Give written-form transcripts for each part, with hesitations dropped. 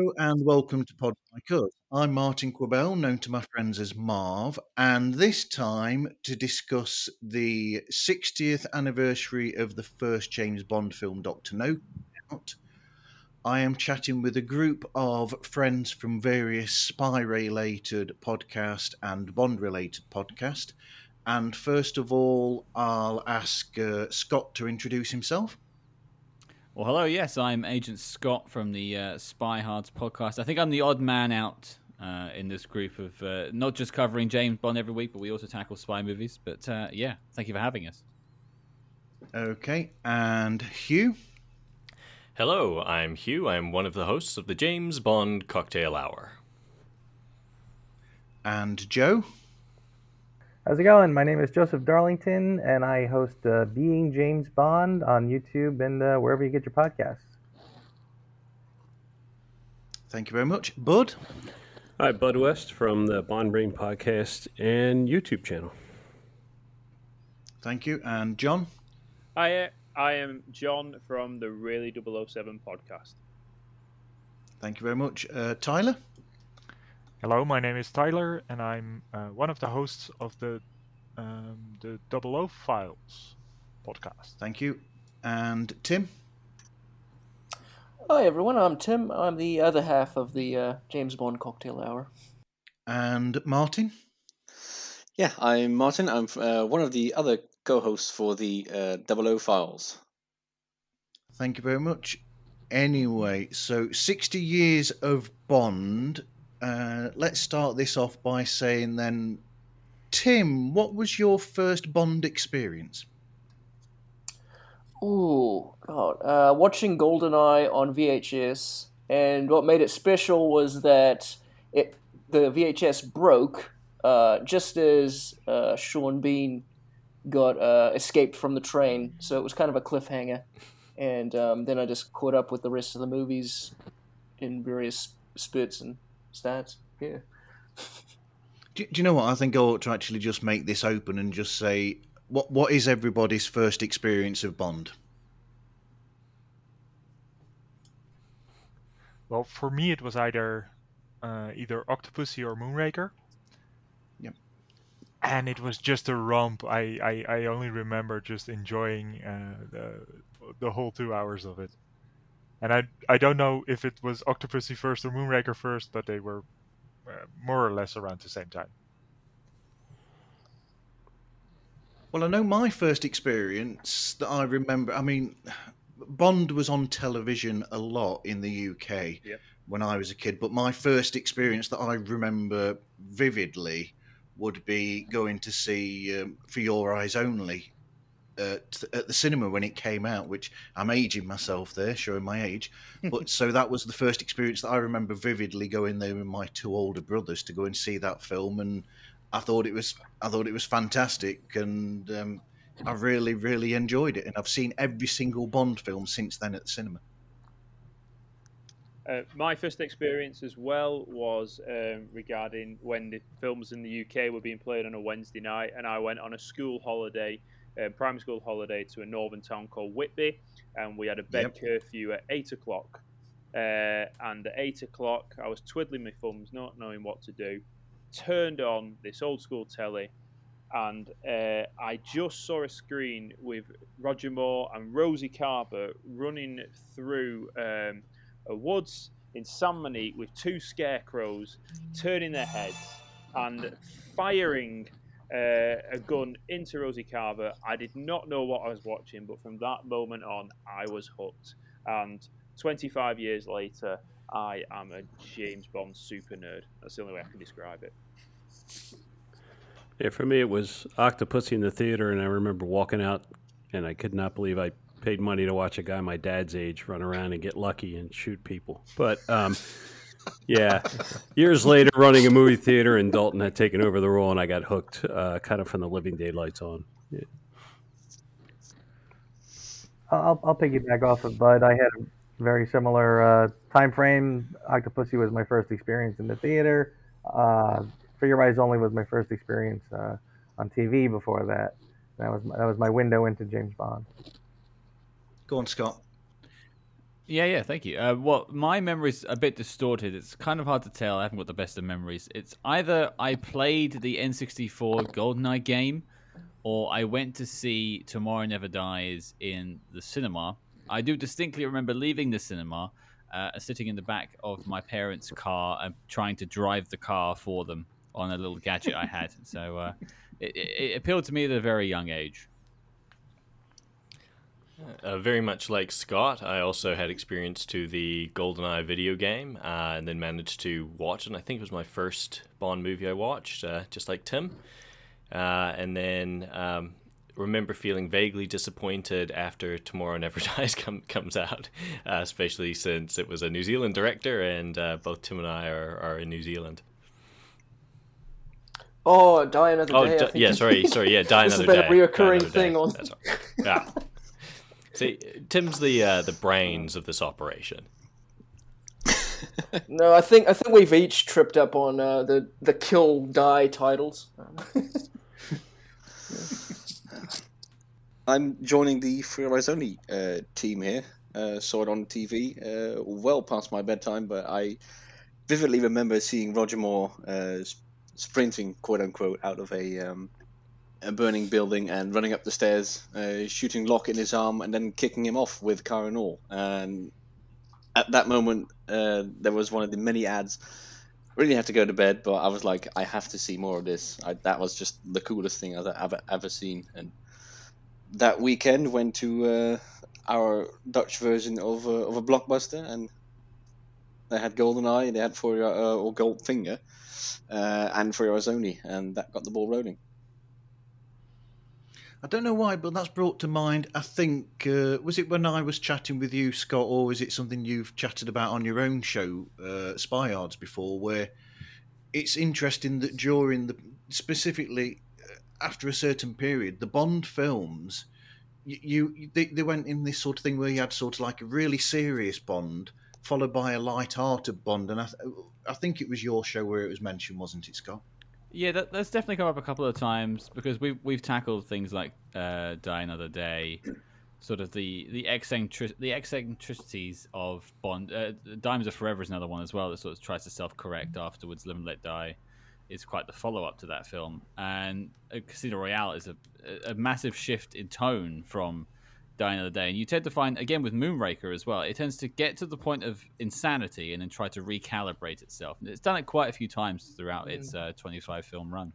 Hello and welcome to Pod I Could. I'm Martin Quabell, known to my friends as Marv, and this time to discuss the 60th anniversary of the first James Bond film, Dr. No Doubt. I am chatting with a group of friends from various spy-related podcast and Bond-related podcast. And first of all, I'll ask Scott to introduce himself. Well, hello, yes, I'm Agent Scott from the Spy Hards podcast. I think I'm the odd man out in this group of not just covering James Bond every week, but we also tackle spy movies. But yeah, thank you for having us. Okay, and Hugh? Hello, I'm Hugh. I'm one of the hosts of the James Bond Cocktail Hour. And Joe? How's it going? My name is Joseph Darlington, and I host Being James Bond on YouTube and wherever you get your podcasts. Thank you very much. Bud? Hi, Bud West from the Bond Brain Podcast and YouTube channel. Thank you. And John? I am John from the Really 007 podcast. Thank you very much. Tyler? Hello, my name is Tyler, and I'm one of the hosts of the 00 Files podcast. Thank you. And Tim? Hi, everyone. I'm Tim. I'm the other half of the James Bond Cocktail Hour. And Martin? Yeah, I'm Martin. I'm one of the other co-hosts for the 00 Files. Thank you very much. Anyway, so 60 years of Bond. Let's start this off by saying then, Tim, what was your first Bond experience? Oh, God. Watching GoldenEye on VHS, and what made it special was that the VHS broke just as Sean Bean got escaped from the train, so it was kind of a cliffhanger. And then I just caught up with the rest of the movies in various spurts and stats. Yeah. Do you know what? I think I ought to actually just make this open and just say, what is everybody's first experience of Bond? Well, for me, it was either Octopussy or Moonraker. Yep. And it was just a romp. I only remember just enjoying the whole 2 hours of it. And I don't know if it was Octopussy first or Moonraker first, but they were more or less around the same time. Well, I know my first experience that I remember, I mean, Bond was on television a lot in the UK when I was a kid, but my first experience that I remember vividly would be going to see For Your Eyes Only at the cinema when it came out, which I'm aging myself there, showing my age. But so that was the first experience that I remember vividly, going there with my two older brothers to go and see that film, and I thought it was fantastic, and I really, really enjoyed it. And I've seen every single Bond film since then at the cinema. My first experience as well was regarding when the films in the UK were being played on a Wednesday night, and I went on a school holiday. Primary school holiday to a northern town called Whitby, and we had a bed curfew at 8 o'clock. And at 8 o'clock, I was twiddling my thumbs, not knowing what to do. Turned on this old school telly, and I just saw a screen with Roger Moore and Rosie Carver running through a woods in Saint-Monique with two scarecrows turning their heads and firing a gun into Rosie Carver. I did not know what I was watching, but from that moment on, I was hooked. And 25 years later, I am a James Bond super nerd. That's the only way I can describe it. Yeah, for me, it was Octopussy in the theater, and I remember walking out, and I could not believe I paid money to watch a guy my dad's age run around and get lucky and shoot people. But yeah, years later, running a movie theater, and Dalton had taken over the role, and I got hooked kind of from the living daylights on. Yeah. I'll piggyback off of Bud. I had a very similar time frame. Octopussy was my first experience in the theater. For Your Eyes Only was my first experience on TV before that. That was my window into James Bond. Go on, Scott. Yeah, thank you. Well, my memory's a bit distorted. It's kind of hard to tell. I haven't got the best of memories. It's either I played the N64 GoldenEye game, or I went to see Tomorrow Never Dies in the cinema. I do distinctly remember leaving the cinema, sitting in the back of my parents' car and trying to drive the car for them on a little gadget I had. So it appealed to me at a very young age. Very much like Scott, I also had experience to the GoldenEye video game and then managed to watch, and I think it was my first Bond movie I watched, just like Tim. And then remember feeling vaguely disappointed after Tomorrow Never Dies comes out, especially since it was a New Zealand director, and both Tim and I are in New Zealand. Oh, Die Another Day. Yeah, Die Another Day. This has been a reoccurring thing on... That's all. Yeah. See, Tim's the brains of this operation. No, I think we've each tripped up on the kill die titles. I'm joining the For Your Eyes Only team here. Saw it on TV well past my bedtime, but I vividly remember seeing Roger Moore sprinting, quote unquote, out of a burning building and running up the stairs, shooting Locke in his arm and then kicking him off with car and all. And at that moment, there was one of the many ads. Really had to go to bed, but I was like, I have to see more of this. That was just the coolest thing I've ever seen. And that weekend went to our Dutch version of a Blockbuster, and they had GoldenEye, they had or Goldfinger, and For Your Eyes Only, and that got the ball rolling. I don't know why, but that's brought to mind, I think, was it when I was chatting with you, Scott, or is it something you've chatted about on your own show, Spy Hards, before, where it's interesting that during specifically after a certain period, the Bond films, they went in this sort of thing where you had sort of like a really serious Bond, followed by a light-hearted Bond, and I think it was your show where it was mentioned, wasn't it, Scott? Yeah, that's definitely come up a couple of times because we've tackled things like Die Another Day, sort of the eccentricities of Bond. Diamonds Are Forever is another one as well that sort of tries to self-correct afterwards. Live and Let Die is quite the follow-up to that film. And Casino Royale is a massive shift in tone from Die Another Day. And you tend to find, again, with Moonraker as well, it tends to get to the point of insanity and then try to recalibrate itself. And it's done it quite a few times throughout its 25-film run.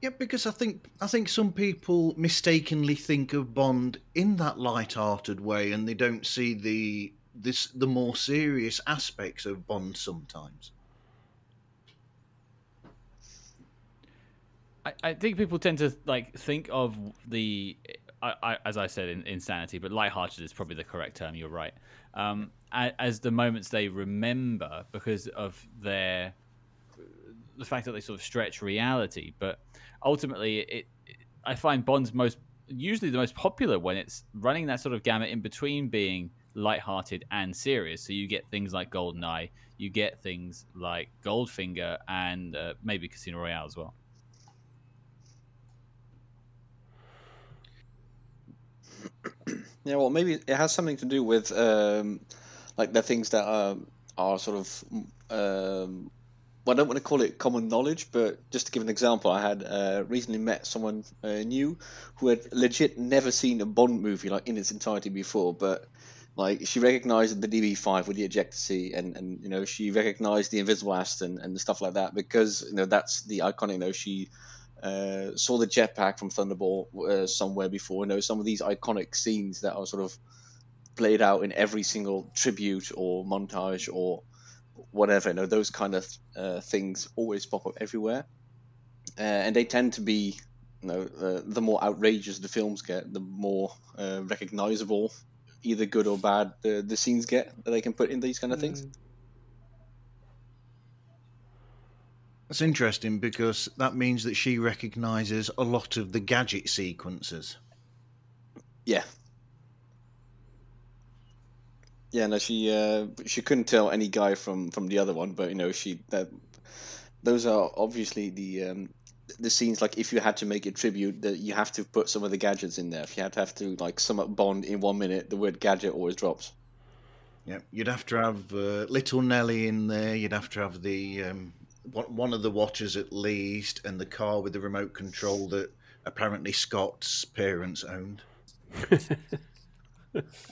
Yeah, because I think some people mistakenly think of Bond in that light-hearted way, and they don't see the more serious aspects of Bond sometimes. I think people tend to think of as I said, insanity, but lighthearted is probably the correct term. You're right. As the moments they remember because of the fact that they sort of stretch reality. But ultimately, I find Bond's usually the most popular when it's running that sort of gamut in between being lighthearted and serious. So you get things like GoldenEye, you get things like Goldfinger, and maybe Casino Royale as well. Yeah, well, maybe it has something to do with the things that are sort of I don't want to call it common knowledge, but just to give an example, I had recently met someone new who had legit never seen a Bond movie in its entirety before, but she recognized the DB5 with the ejector seat, and she recognized the Invisible Aston and stuff like that because that's the iconic. She saw the jetpack from Thunderball somewhere before. Some of these iconic scenes that are sort of played out in every single tribute or montage or whatever. Those kind of things always pop up everywhere, and they tend to be, the more outrageous the films get, the more recognizable, either good or bad, the scenes get that they can put in these kind of things. That's interesting because that means that she recognises a lot of the gadget sequences. Yeah. Yeah, no, she couldn't tell any guy from the other one, but those are obviously the the scenes, like if you had to make a tribute, that you have to put some of the gadgets in there. If you had to like sum up Bond in 1 minute, the word gadget always drops. Yeah, you'd have to have Little Nelly in there. You'd have to have the one of the watches at least, and the car with the remote control that apparently Scott's parents owned.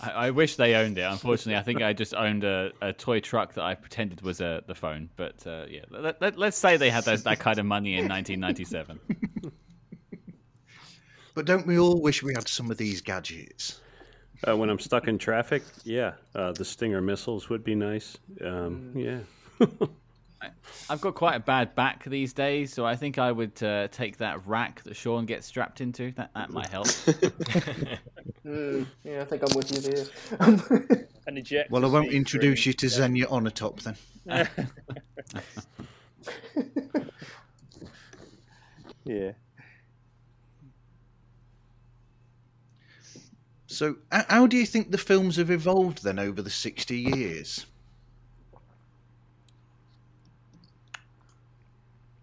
I wish they owned it. Unfortunately, I think I just owned a toy truck that I pretended was the phone. But yeah, let's say they had that kind of money in 1997. But don't we all wish we had some of these gadgets? When I'm stuck in traffic, yeah, the Stinger missiles would be nice. Yeah. I've got quite a bad back these days, so I think I would take that rack that Sean gets strapped into. That might help. Yeah, I think I'm with you there. Well, I won't introduce you to Xenia on the top then. Yeah. So, how do you think the films have evolved then over the 60 years?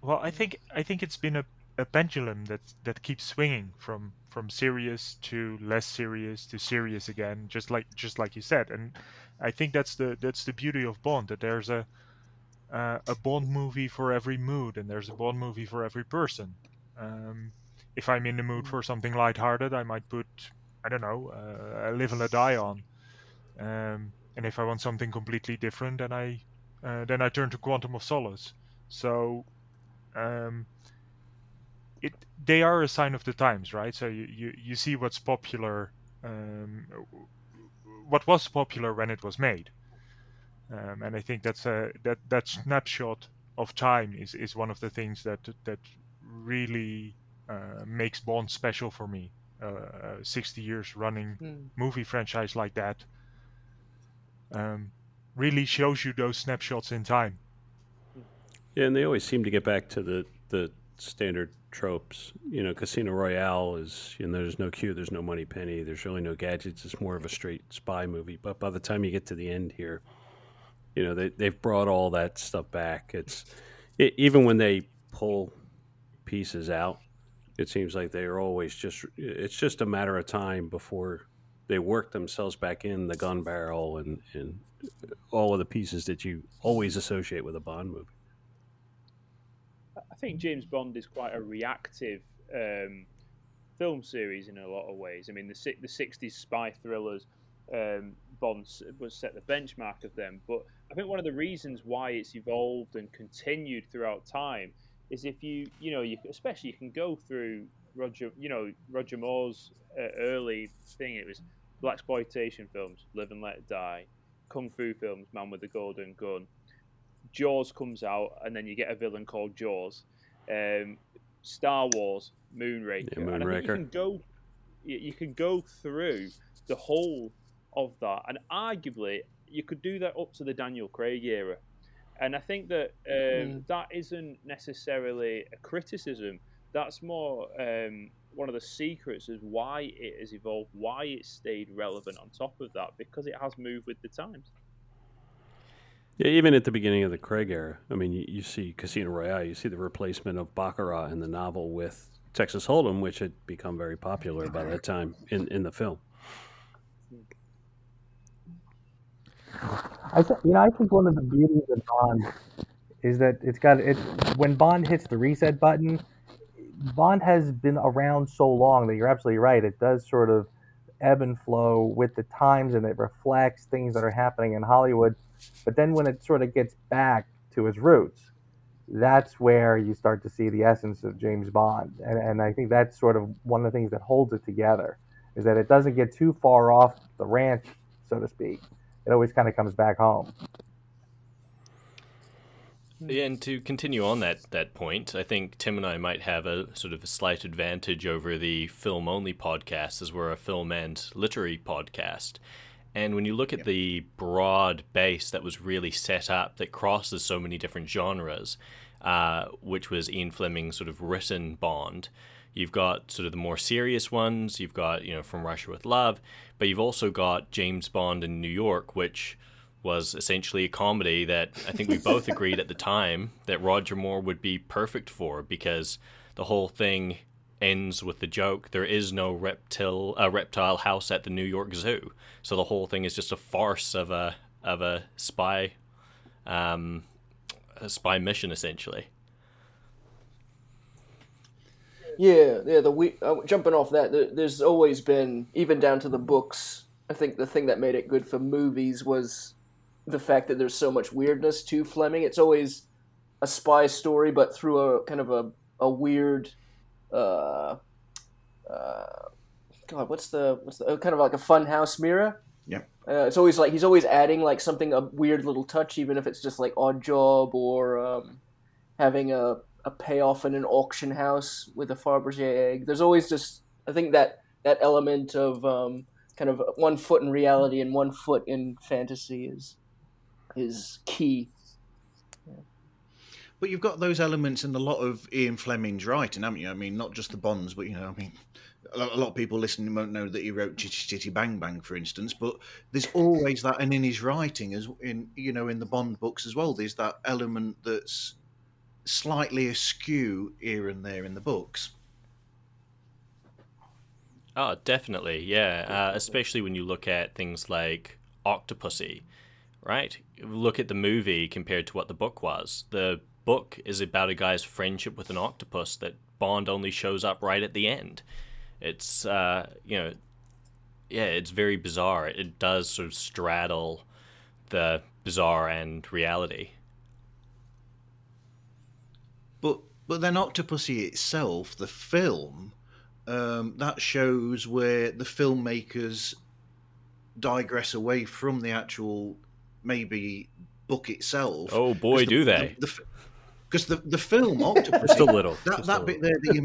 Well, I think it's been a pendulum that keeps swinging from serious to less serious to serious again, just like you said. And I think that's the beauty of Bond, that there's a Bond movie for every mood, and there's a Bond movie for every person. If I'm in the mood for something lighthearted, I might put, I don't know, Live and Let Die on. And if I want something completely different, then I turn to Quantum of Solace. So. They are a sign of the times, right? So you see what's popular, what was popular when it was made, and I think that's that snapshot of time is one of the things that really makes Bond special for me. 60 years running movie franchise like that really shows you those snapshots in time. Yeah, and they always seem to get back to the standard tropes. You know, Casino Royale is, you know, there's no cue, there's no money penny, there's really no gadgets. It's more of a straight spy movie. But by the time you get to the end here, you know, they've brought all that stuff back. It's even when they pull pieces out, it seems like they are always it's just a matter of time before they work themselves back in the gun barrel and all of the pieces that you always associate with a Bond movie. I think James Bond is quite a reactive film series in a lot of ways. I mean, the 60s spy thrillers, Bond was set the benchmark of them. But I think one of the reasons why it's evolved and continued throughout time is if you can go through Roger Moore's early thing. It was blaxploitation films, Live and Let Die, kung fu films, Man with the Golden Gun. Jaws comes out, and then you get a villain called Jaws. Star Wars, Moonraker. Yeah, Moonraker. And I think you can go through the whole of that, and arguably you could do that up to the Daniel Craig era. And I think that that isn't necessarily a criticism. That's more one of the secrets is why it has evolved, why it stayed relevant on top of that, because it has moved with the times. Yeah, even at the beginning of the Craig era, I mean, you see Casino Royale, you see the replacement of Baccarat in the novel with Texas Hold'em, which had become very popular by that time in the film. I think one of the beauties of Bond is that when Bond hits the reset button, Bond has been around so long that you're absolutely right. It does sort of ebb and flow with the times, and it reflects things that are happening in Hollywood. But then when it sort of gets back to its roots, that's where you start to see the essence of James Bond. And I think that's sort of one of the things that holds it together, is that it doesn't get too far off the ranch, so to speak. It always kind of comes back home. Yeah, and to continue on that point, I think Tim and I might have a sort of a slight advantage over the film-only podcast, as we're a film and literary podcast. And when you look at the broad base that was really set up that crosses so many different genres, which was Ian Fleming's sort of written Bond, you've got sort of the more serious ones, you've got, you know, From Russia with Love, but you've also got James Bond in New York, which was essentially a comedy that I think we both agreed at the time that Roger Moore would be perfect for, because the whole thing ends with the joke, there is no reptile house at the New York Zoo. So the whole thing is just a farce of a spy spy mission, essentially. Yeah. Jumping off that, there's always been, even down to the books, I think the thing that made it good for movies was the fact that there's so much weirdness to Fleming. It's always a spy story, but through a kind of a weird, what's the kind of like a funhouse mirror. Yeah. It's always like he's always adding like something, a weird little touch, even if it's just like Odd Job or having a payoff in an auction house with a Fabergé egg. There's always just, I think that element of kind of one foot in reality and one foot in fantasy is key. Yeah. But you've got those elements in a lot of Ian Fleming's writing, haven't you? I mean, not just the Bonds, but, you know, I mean, a lot of people listening won't know that he wrote Chitty Chitty Bang Bang, for instance, but there's always that, and in his writing, as in, you know, in the Bond books as well, there's that element that's slightly askew here and there in the books. Oh, definitely, yeah. Especially when you look at things like Octopussy, right? Look at the movie compared to what the book was. The book is about a guy's friendship with an octopus that Bond only shows up right at the end. It's, it's very bizarre. It does sort of straddle the bizarre and reality. But then Octopussy itself, the film, that shows where the filmmakers digress away from the actual, maybe, book itself. Oh boy, do they! Because the film Octopussy, just a little, that bit there that you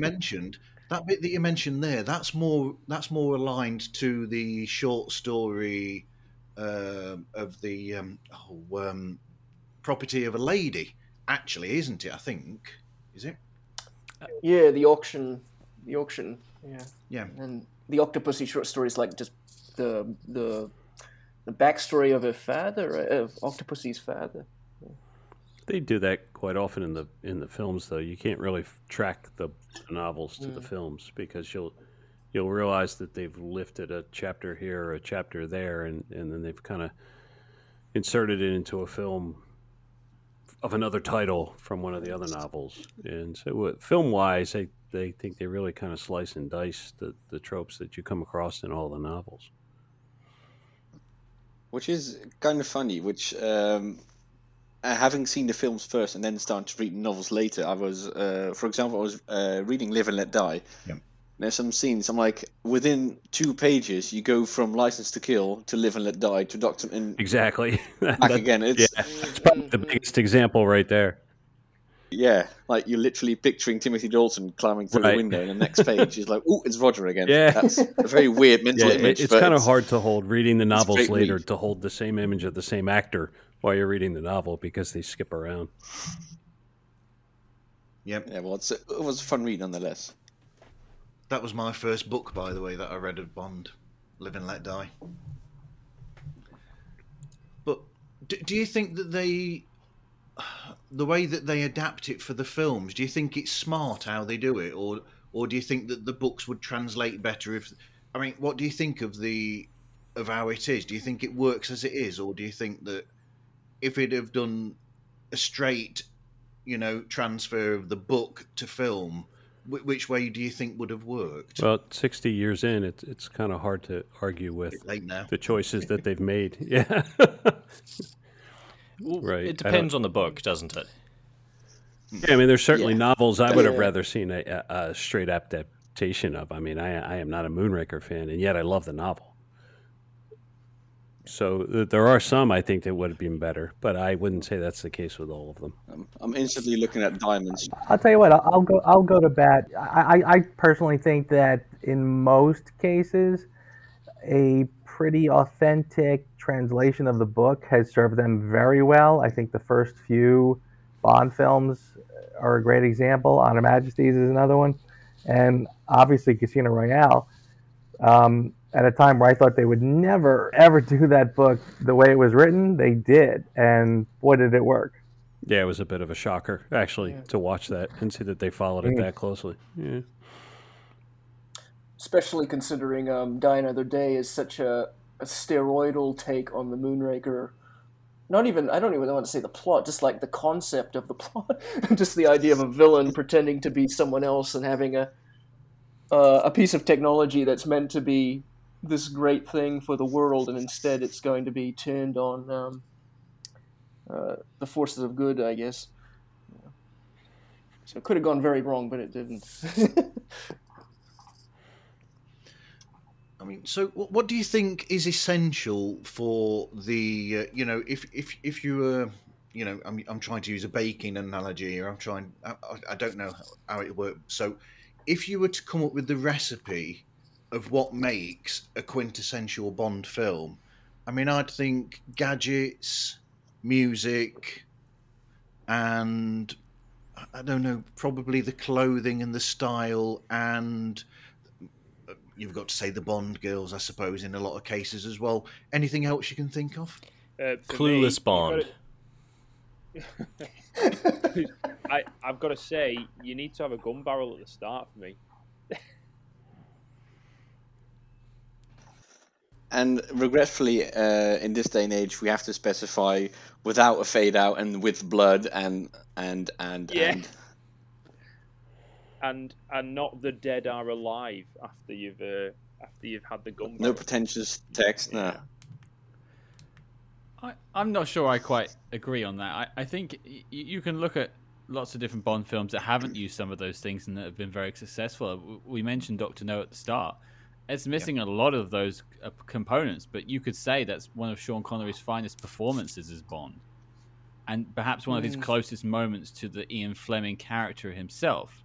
mentioned, that's more aligned to the short story of the Property of a Lady, actually, isn't it? I think. Is it? Yeah, the auction. Yeah. And the Octopussy short story is like just the backstory of her father, of Octopussy's father. Yeah. They do that quite often in the films, though. You can't really track the novels to the films because you'll realize that they've lifted a chapter here or a chapter there, and then they've kind of inserted it into a film of another title from one of the other novels. And so film-wise, they think they really kind of slice and dice the tropes that you come across in all the novels. Which is kind of funny, which, having seen the films first and then started to read novels later, I was, for example, reading Live and Let Die. Yeah. There's some scenes, I'm like, within 2 pages, you go from License to Kill to Live and Let Die to Doctor... And exactly. Back again. It's probably the biggest example right there. Yeah, like you're literally picturing Timothy Dalton climbing through the window, and the next page is like, ooh, it's Roger again. Yeah. That's a very weird mental image. It's kind of hard to hold, reading the novels later, to hold the same image of the same actor while you're reading the novel because they skip around. Yep. Yeah, well, it was a fun read nonetheless. That was my first book, by the way, that I read of Bond, Live and Let Die. But do you think that the way that they adapt it for the films, do you think it's smart how they do it? Or do you think that the books would translate better if... I mean, what do you think of how it is? Do you think it works as it is? Or do you think that if it have done a straight, you know, transfer of the book to film... Which way do you think would have worked? Well, 60 years in, it's kind of hard to argue with the choices that they've made. Yeah. Well, right. It depends on the book, doesn't it? Yeah, I mean, there's certainly novels I would have rather seen a straight adaptation of. I mean, I am not a Moonraker fan, and yet I love the novel. So there are some, I think, that would have been better, but I wouldn't say that's the case with all of them. I'm instantly looking at diamonds. I'll tell you what, I'll go to bat. I personally think that in most cases, a pretty authentic translation of the book has served them very well. I think the first few Bond films are a great example. Honor Majesties is another one. And obviously Casino Royale. At a time where I thought they would never, ever do that book the way it was written, they did. And boy, did it work. Yeah, it was a bit of a shocker, actually, to watch that and see that they followed it that closely. Yeah. Especially considering Die Another Day is such a steroidal take on the Moonraker. I don't even want to say the plot, just like the concept of the plot. Just the idea of a villain pretending to be someone else and having a piece of technology that's meant to be this great thing for the world, and instead it's going to be turned on the forces of good, I guess. Yeah. So it could have gone very wrong, but it didn't. I mean, so what do you think is essential for the, if you were, I'm trying to use a baking analogy here. I don't know how it works. So if you were to come up with the recipe of what makes a quintessential Bond film, I mean, I'd think gadgets, music, and I don't know, probably the clothing and the style, and you've got to say the Bond girls, I suppose, in a lot of cases as well. Anything else you can think of? Clueless Bond. I've got to say, you need to have a gun barrel at the start for me. And regretfully, in this day and age, we have to specify without a fade out and with blood and not the dead are alive after you've had the gun. No pretentious text, no. I'm not sure I quite agree on that. I think you can look at lots of different Bond films that haven't used some of those things and that have been very successful. We mentioned Dr. No at the start. It's missing a lot of those components, but you could say that's one of Sean Connery's finest performances as Bond, and perhaps one of his closest moments to the Ian Fleming character himself.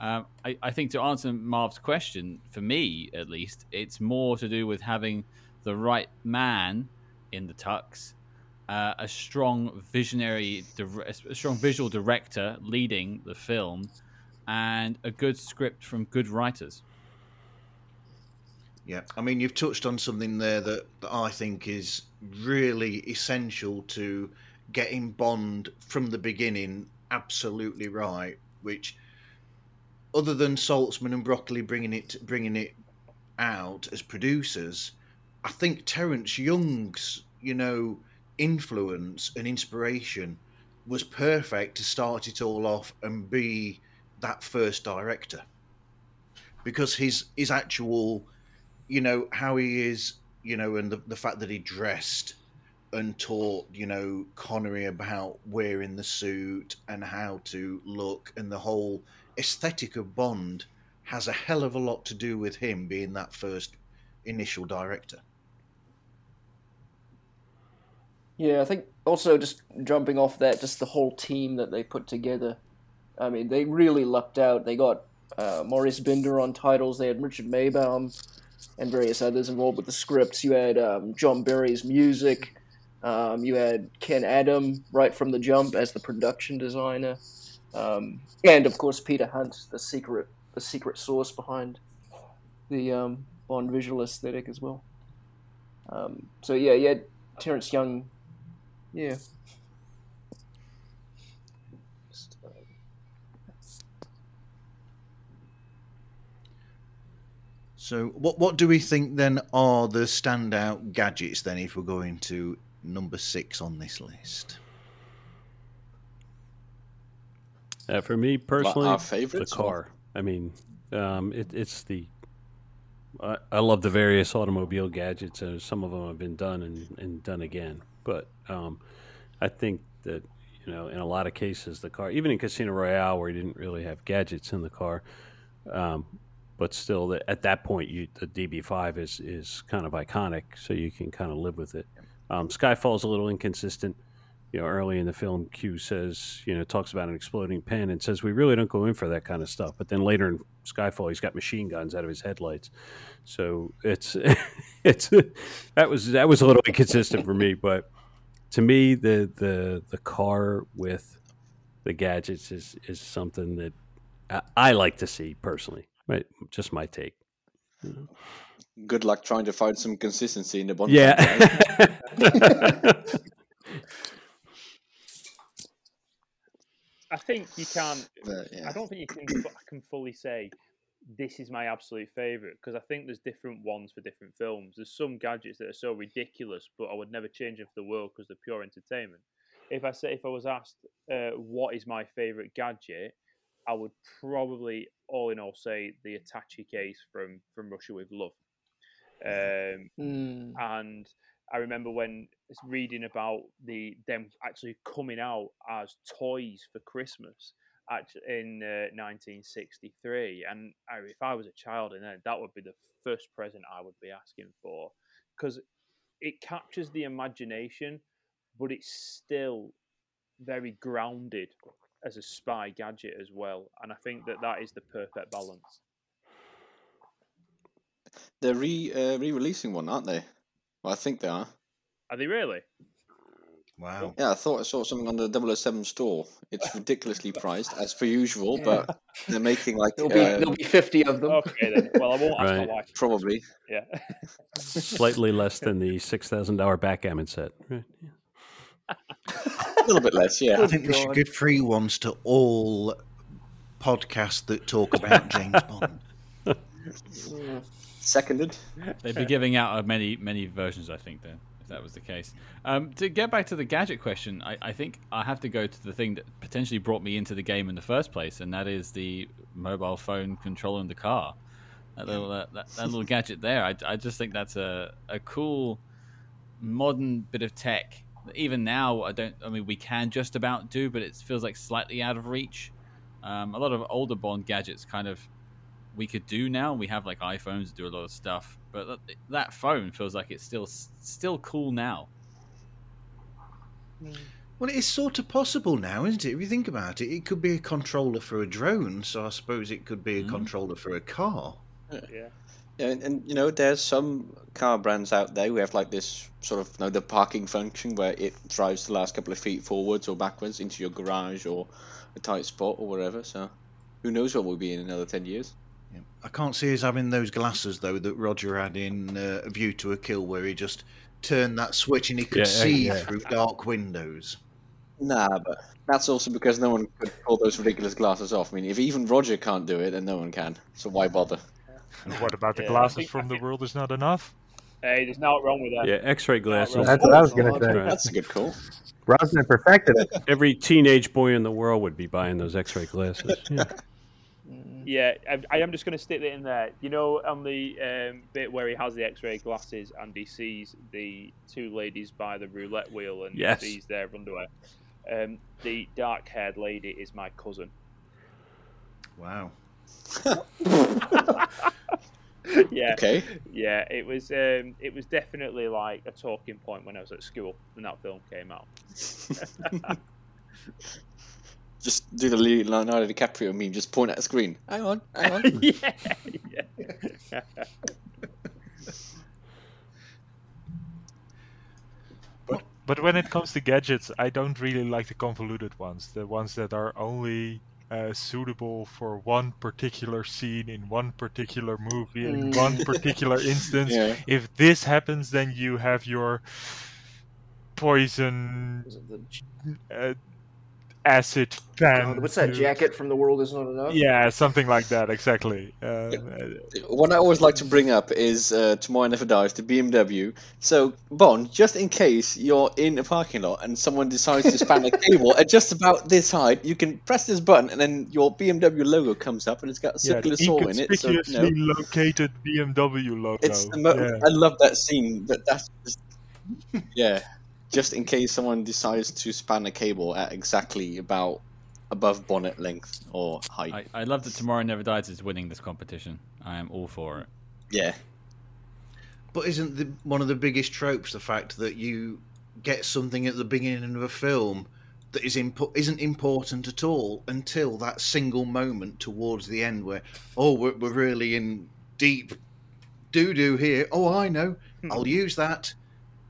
I think to answer Marv's question, for me at least, it's more to do with having the right man in the tux, a strong visual director leading the film, and a good script from good writers. Yeah, I mean, you've touched on something there that I think is really essential to getting Bond from the beginning absolutely right, which, other than Saltzman and Broccoli bringing it out as producers, I think Terence Young's, influence and inspiration was perfect to start it all off and be that first director. Because his actual... how he is, and the fact that he dressed and taught, Connery about wearing the suit and how to look, and the whole aesthetic of Bond has a hell of a lot to do with him being that first initial director. Yeah, I think also just jumping off that, just the whole team that they put together. I mean, they really lucked out. They got Maurice Binder on titles. They had Richard Maybaum and various others involved with the scripts. You had John Barry's music. You had Ken Adam right from the jump as the production designer, and of course Peter Hunt, the secret source behind the Bond visual aesthetic as well. So yeah, you had Terence Young. Yeah. So what do we think then are the standout gadgets then, if we're going to number 6 on this list? For me personally, the car. I mean, I love the various automobile gadgets, and some of them have been done and done again. But I think that, in a lot of cases, the car, even in Casino Royale, where you didn't really have gadgets in the car, but still, at that point, the DB5 is kind of iconic, so you can kind of live with it. Skyfall's a little inconsistent. Early in the film, Q says, talks about an exploding pen and says, we really don't go in for that kind of stuff. But then later in Skyfall, he's got machine guns out of his headlights. So that was a little inconsistent for me. But to me, the car with the gadgets is something that I like to see personally. Right, just my take. Good luck trying to find some consistency in the Bond. Yeah. I think you can't. Yeah. I don't think you can fully say this is my absolute favourite, because I think there's different ones for different films. There's some gadgets that are so ridiculous, but I would never change them for the world because they're pure entertainment. If I was asked what is my favourite gadget, I would probably, all in all, say the attache case from Russia with Love. And I remember when reading about them actually coming out as toys for Christmas in 1963. And if I was a child, and that would be the first present I would be asking for, because it captures the imagination, but it's still very grounded as a spy gadget as well. And I think that is the perfect balance. They're re-releasing one, aren't they? Well, I think they are. Are they really? Wow. Yeah, I thought I saw something on the 007 store. It's ridiculously priced, as per usual, but they're making like... There'll be 50 of them. Okay, then. Well, I won't ask my wife. Probably. Yeah. Slightly less than the $6,000 backgammon set. Right. Yeah. A little bit less, yeah. I think we should give free ones to all podcasts that talk about James Bond. Yeah. Seconded. They'd be giving out many versions, I think, then, if that was the case. To get back to the gadget question, I think I have to go to the thing that potentially brought me into the game in the first place, and that is the mobile phone controller in the car. That little that little gadget there. I just think that's a cool modern bit of tech. Even now, we can just about do, but it feels like slightly out of reach. A lot of older Bond gadgets kind of we could do now. We have like iPhones that do a lot of stuff, but that phone feels like it's still cool now. Well, it is sort of possible now, isn't it? If you think about it, it could be a controller for a drone, so I suppose it could be a controller for a car. Yeah. And there's some car brands out there who have like this sort of the parking function where it drives the last couple of feet forwards or backwards into your garage or a tight spot or wherever. So who knows what we'll be in another 10 years. Yeah. I can't see us having those glasses, though, that Roger had in A View to a Kill, where he just turned that switch and he could see through dark windows. Nah, but that's also because no one could pull those ridiculous glasses off. I mean, if even Roger can't do it, then no one can. So why bother? And what about the glasses from The World Is Not Enough? Hey, there's nothing wrong with that. Yeah, X-ray glasses. That's what I was going to say. That's a good call. Rosner perfected it. Every teenage boy in the world would be buying those X-ray glasses. Yeah, I am just going to stick it in there. You know, on the bit where he has the X-ray glasses and he sees the two ladies by the roulette wheel and he sees their underwear. The dark-haired lady is my cousin. Wow. It was definitely like a talking point when I was at school when that film came out. Just do the Leonardo DiCaprio meme, just point at the screen, hang on. Yeah. but when it comes to gadgets, I don't really like the convoluted ones, the ones that are only suitable for one particular scene in one particular movie in one particular instance. Yeah. If this happens, then you have your poison acid fan. What's that jacket from The World Is Not Enough? Yeah, something like that, exactly. One I always like to bring up is Tomorrow Never Dies, the BMW. So, Bond, just in case you're in a parking lot and someone decides to span a cable at just about this height, you can press this button and then your BMW logo comes up and it's got a circular saw in it. So, located BMW logo. I love that scene, but that's just... yeah. Just in case someone decides to span a cable at exactly about above bonnet length or height. I love that Tomorrow Never Dies is winning this competition. I am all for it. Yeah. But isn't one of the biggest tropes the fact that you get something at the beginning of a film that is isn't important at all until that single moment towards the end where, we're really in deep doo-doo here. Oh, I know. I'll use that.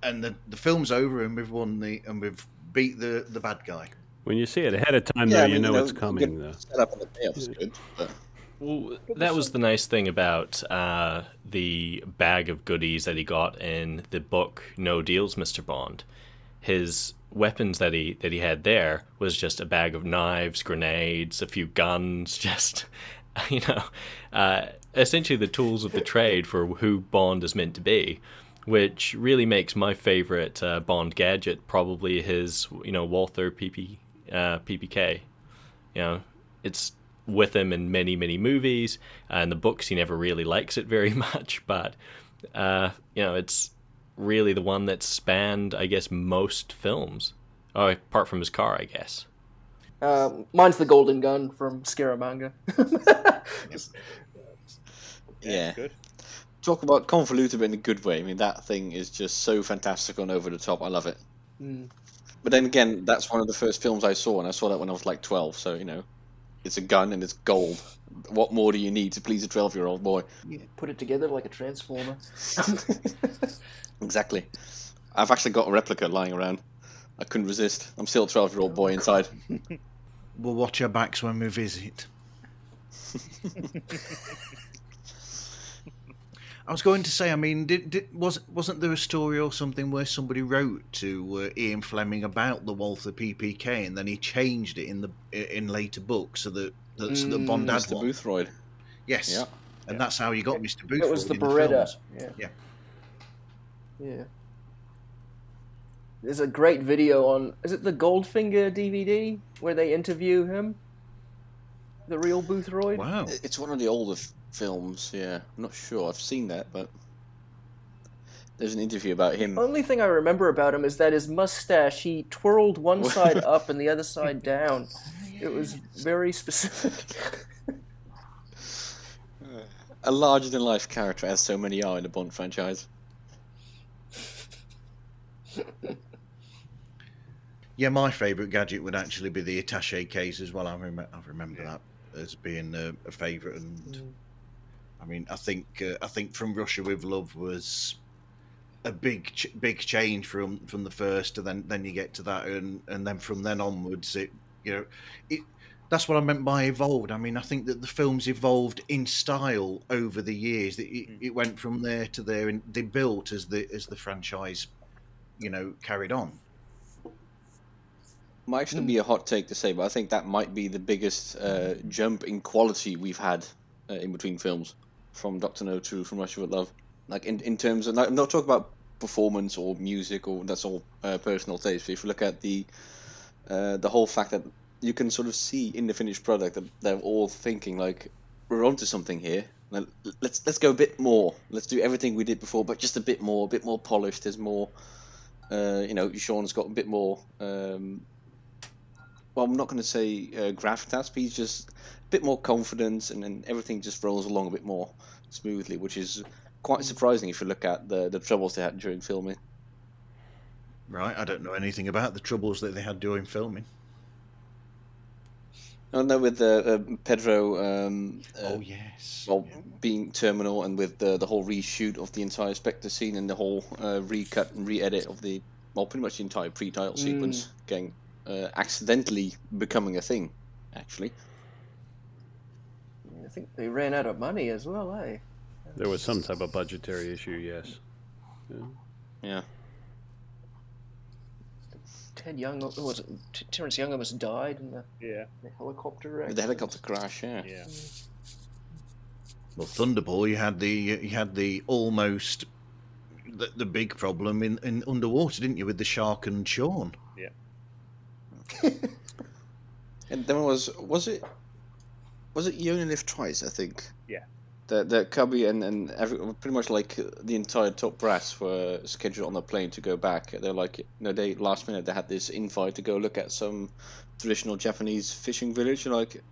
And the film's over, and we've beat the bad guy. When you see it ahead of time, it's coming. Set up on the payoff's good. But... Well, that was the nice thing about the bag of goodies that he got in the book No Deals, Mr. Bond. His weapons that he had there was just a bag of knives, grenades, a few guns, just, you know, essentially the tools of the trade for who Bond is meant to be, which really makes my favorite Bond gadget probably his, you know, Walther PPK. You know, it's with him in many, many movies. In the books, he never really likes it very much, but, you know, it's really the one that spanned, I guess, most films. Oh, apart from his car, I guess. Mine's the golden gun from Scaramanga. Yeah. Good. Talk about convoluted but in a good way. I mean, that thing is just so fantastical and over the top. I love it. Mm. But then again, that's one of the first films I saw, and I saw that when I was like 12, so, you know, it's a gun and it's gold. What more do you need to please a 12-year-old boy? You put it together like a transformer. Exactly. I've actually got a replica lying around. I couldn't resist. I'm still a 12-year-old boy inside. We'll watch your backs when we visit. I was going to say, I mean, wasn't there a story or something where somebody wrote to Ian Fleming about the Walther PPK, and then he changed it in later books so that Bond had Mr. one. Boothroyd. Yes, yeah. And that's how you got Mr. Boothroyd. It was the Beretta. Yeah. There's a great video on. Is it the Goldfinger DVD where they interview him? The real Boothroyd? Wow. It's one of the older films, yeah. I'm not sure. I've seen that, but there's an interview about him. The only thing I remember about him is that his mustache, he twirled one side up and the other side down. It was very specific. A larger-than-life character, as so many are in the Bond franchise. Yeah, my favourite gadget would actually be the attaché case as well. I remember that as being a favourite. And I mean, I think From Russia with Love was a big change from the first, and then you get to that, and then from then onwards, that's what I meant by evolved. I mean, I think that the films evolved in style over the years. It went from there to there, and they built as the franchise, you know, carried on. Might actually be a hot take to say, but I think that might be the biggest jump in quality we've had in between films, from Doctor No to From Russia with Love. Like in terms of, I'm not talking about performance or music, or that's all personal taste. But if you look at the whole fact that you can sort of see in the finished product that they're all thinking like, we're onto something here. Let's go a bit more. Let's do everything we did before, but just a bit more polished. There's more. You know, Sean's got a bit more. Well, I'm not going to say gravitas, but he's just a bit more confident, and everything just rolls along a bit more smoothly, which is quite surprising if you look at the troubles they had during filming. Right, I don't know anything about the troubles that they had during filming. I know with Pedro... being terminal, and with the whole reshoot of the entire Spectre scene, and the whole recut and re-edit of the... Well, pretty much the entire pre-title sequence getting... accidentally becoming a thing, actually. I think they ran out of money as well, eh? There was some type of budgetary issue, yes. Yeah. Ted Young, Terence Young almost died in the helicopter wreck. With the helicopter crash, yeah. Well, Thunderball, you had the almost the big problem in underwater, didn't you, with the shark and Sean? Yeah. And then was it You Only Live Twice, I think? Yeah. That Cubby and pretty much like the entire top brass were scheduled on the plane to go back. They're like, no, they last minute they had this invite to go look at some traditional Japanese fishing village. You're like,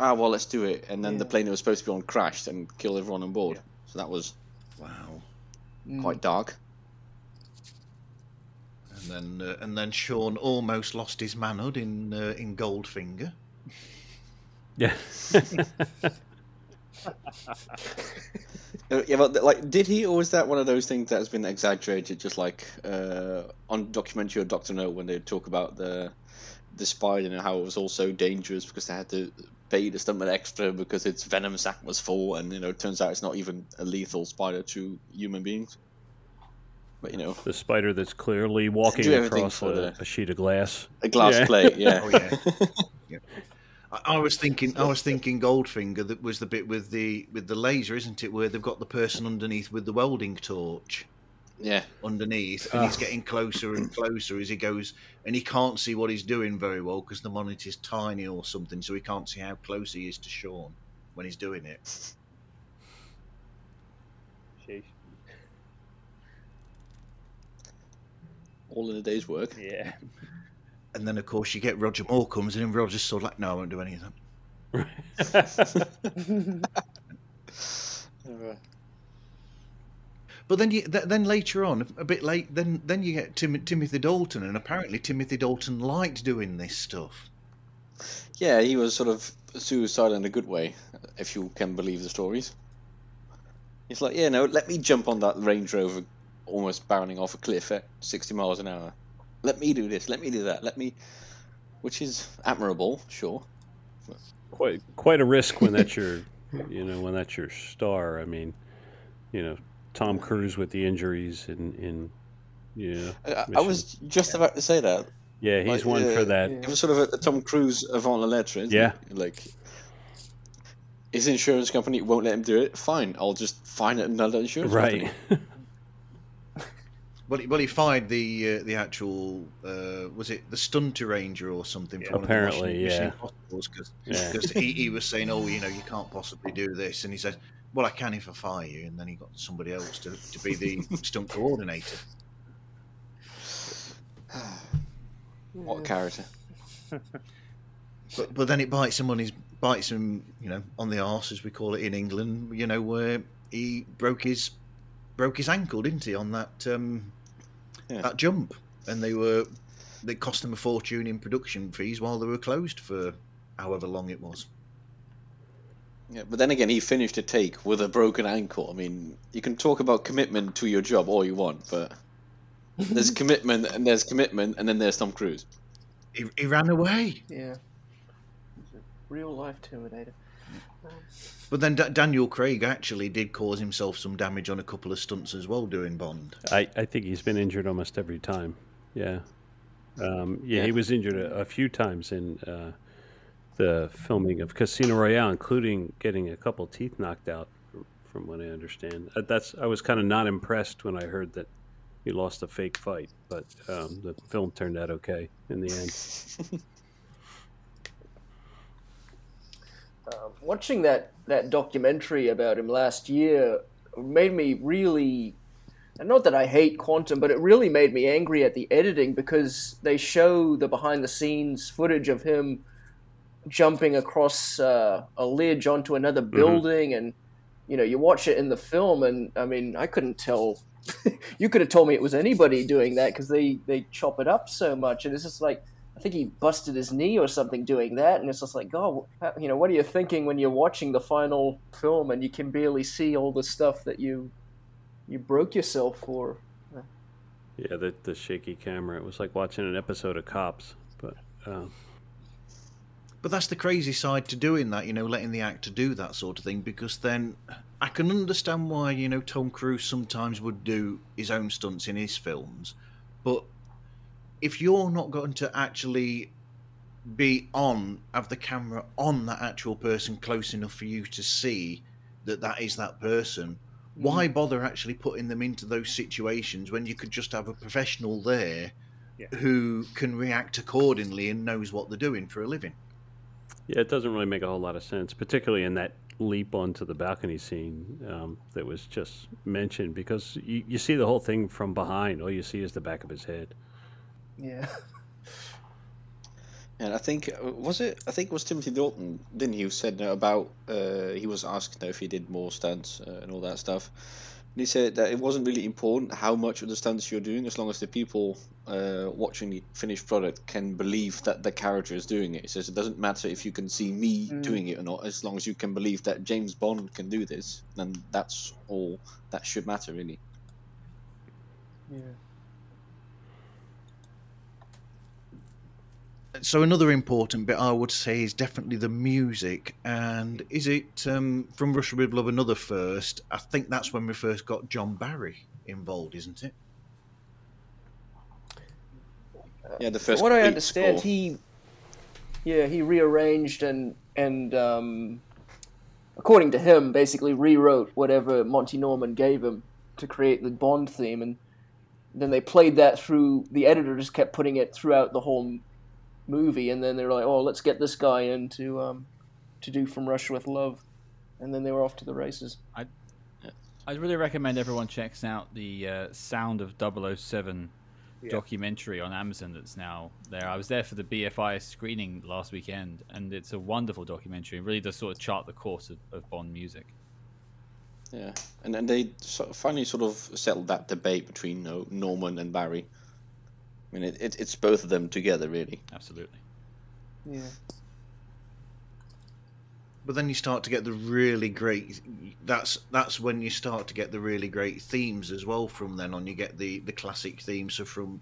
well, let's do it. And then the plane that was supposed to be on crashed and killed everyone on board. Yeah. So that was quite dark. And then Sean almost lost his manhood in Goldfinger. Yeah. But like, did he, or was that one of those things that has been exaggerated? Just like on documentary or Doctor No, when they talk about the spider and how it was all so dangerous because they had to pay the stuntman extra because its venom sac was full, and you know, it turns out it's not even a lethal spider to human beings. But, you know, the spider that's clearly walking across a sheet of glass, plate. Yeah. Oh, yeah. Yeah. I was thinking Goldfinger, that was the bit with the laser, isn't it? Where they've got the person underneath with the welding torch. Yeah. Underneath, and he's getting closer and closer as he goes, and he can't see what he's doing very well because the monitor's tiny or something, so he can't see how close he is to Sean when he's doing it. Sheesh. All in a day's work. Yeah. And then, of course, you get Roger Moore comes in, and Roger's sort of like, no, I won't do any of that. But then later on, a bit late, then you get Timothy Dalton, and apparently Timothy Dalton liked doing this stuff. Yeah, he was sort of suicidal in a good way, if you can believe the stories. He's like, yeah, no, let me jump on that Range Rover almost bounding off a cliff at 60 miles an hour. Let me do this, let me do that, which is admirable, sure. Quite a risk when that's your, when that's your star. I mean, Tom Cruise with the injuries in I was just about to say that. Yeah, he's one for that. It was sort of a Tom Cruise avant la lettre. Yeah. Like, his insurance company won't let him do it. Fine, I'll just find another insurance company. Right. Well, he fired the actual was it the stunt arranger or something? Yeah, apparently, because he was saying, "Oh, you can't possibly do this," and he said, "Well, I can if I fire you," and then he got somebody else to be the stunt coordinator. What a character! But then it bites him, on the arse, as we call it in England. Where he broke his ankle, didn't he, on that that jump? And they cost them a fortune in production fees while they were closed for however long it was. Yeah, but then again, he finished a take with a broken ankle. I mean, you can talk about commitment to your job all you want, but there's commitment, and then there's Tom Cruise. He ran away. Yeah, he's a real life Terminator. But then Daniel Craig actually did cause himself some damage on a couple of stunts as well doing Bond. I think he's been injured almost every time. Yeah. He was injured a few times in the filming of Casino Royale, including getting a couple teeth knocked out, from what I understand. I was kind of not impressed when I heard that he lost a fake fight, but the film turned out okay in the end. Watching that documentary about him last year made me really, and not that I hate Quantum, but it really made me angry at the editing, because they show the behind-the-scenes footage of him jumping across a ledge onto another building, and you watch it in the film, and I mean, I couldn't tell. You could have told me it was anybody doing that, because they chop it up so much, and it's just like, I think he busted his knee or something doing that, and it's just like, God, what are you thinking when you're watching the final film and you can barely see all the stuff that you broke yourself for? Yeah, the shaky camera. It was like watching an episode of Cops. But that's the crazy side to doing that, letting the actor do that sort of thing, because then I can understand why, Tom Cruise sometimes would do his own stunts in his films, but if you're not going to actually have the camera on that actual person close enough for you to see that is that person, why bother actually putting them into those situations when you could just have a professional there who can react accordingly and knows what they're doing for a living? Yeah, it doesn't really make a whole lot of sense, particularly in that leap onto the balcony scene that was just mentioned, because you see the whole thing from behind. All you see is the back of his head. Yeah. And I think it was Timothy Dalton, didn't he, who said about he was asked if he did more stunts and all that stuff, and he said that it wasn't really important how much of the stunts you're doing, as long as the people watching the finished product can believe that the character is doing it. He says it doesn't matter if you can see me doing it or not, as long as you can believe that James Bond can do this, then that's all that should matter, really. Yeah. So another important bit, I would say, is definitely the music. And is it From Russia with Love, another first? I think that's when we first got John Barry involved, isn't it? Yeah, the first. From what I understand, he rearranged and according to him, basically rewrote whatever Monty Norman gave him to create the Bond theme, and then they played that through. The editor just kept putting it throughout the whole movie, and then they were like, "Oh, let's get this guy in to do From Russia with Love," and then they were off to the races. I'd really recommend everyone checks out the Sound of 007 documentary on Amazon that's now there. I was there for the BFI screening last weekend, and it's a wonderful documentary. It really does sort of chart the course of Bond music. Yeah, and then they finally sort of settled that debate between Norman and Barry. I mean, it's both of them together, really. Absolutely. Yeah. But then you start to get the really great. That's when you start to get the really great themes as well. From then on, you get the classic themes. So from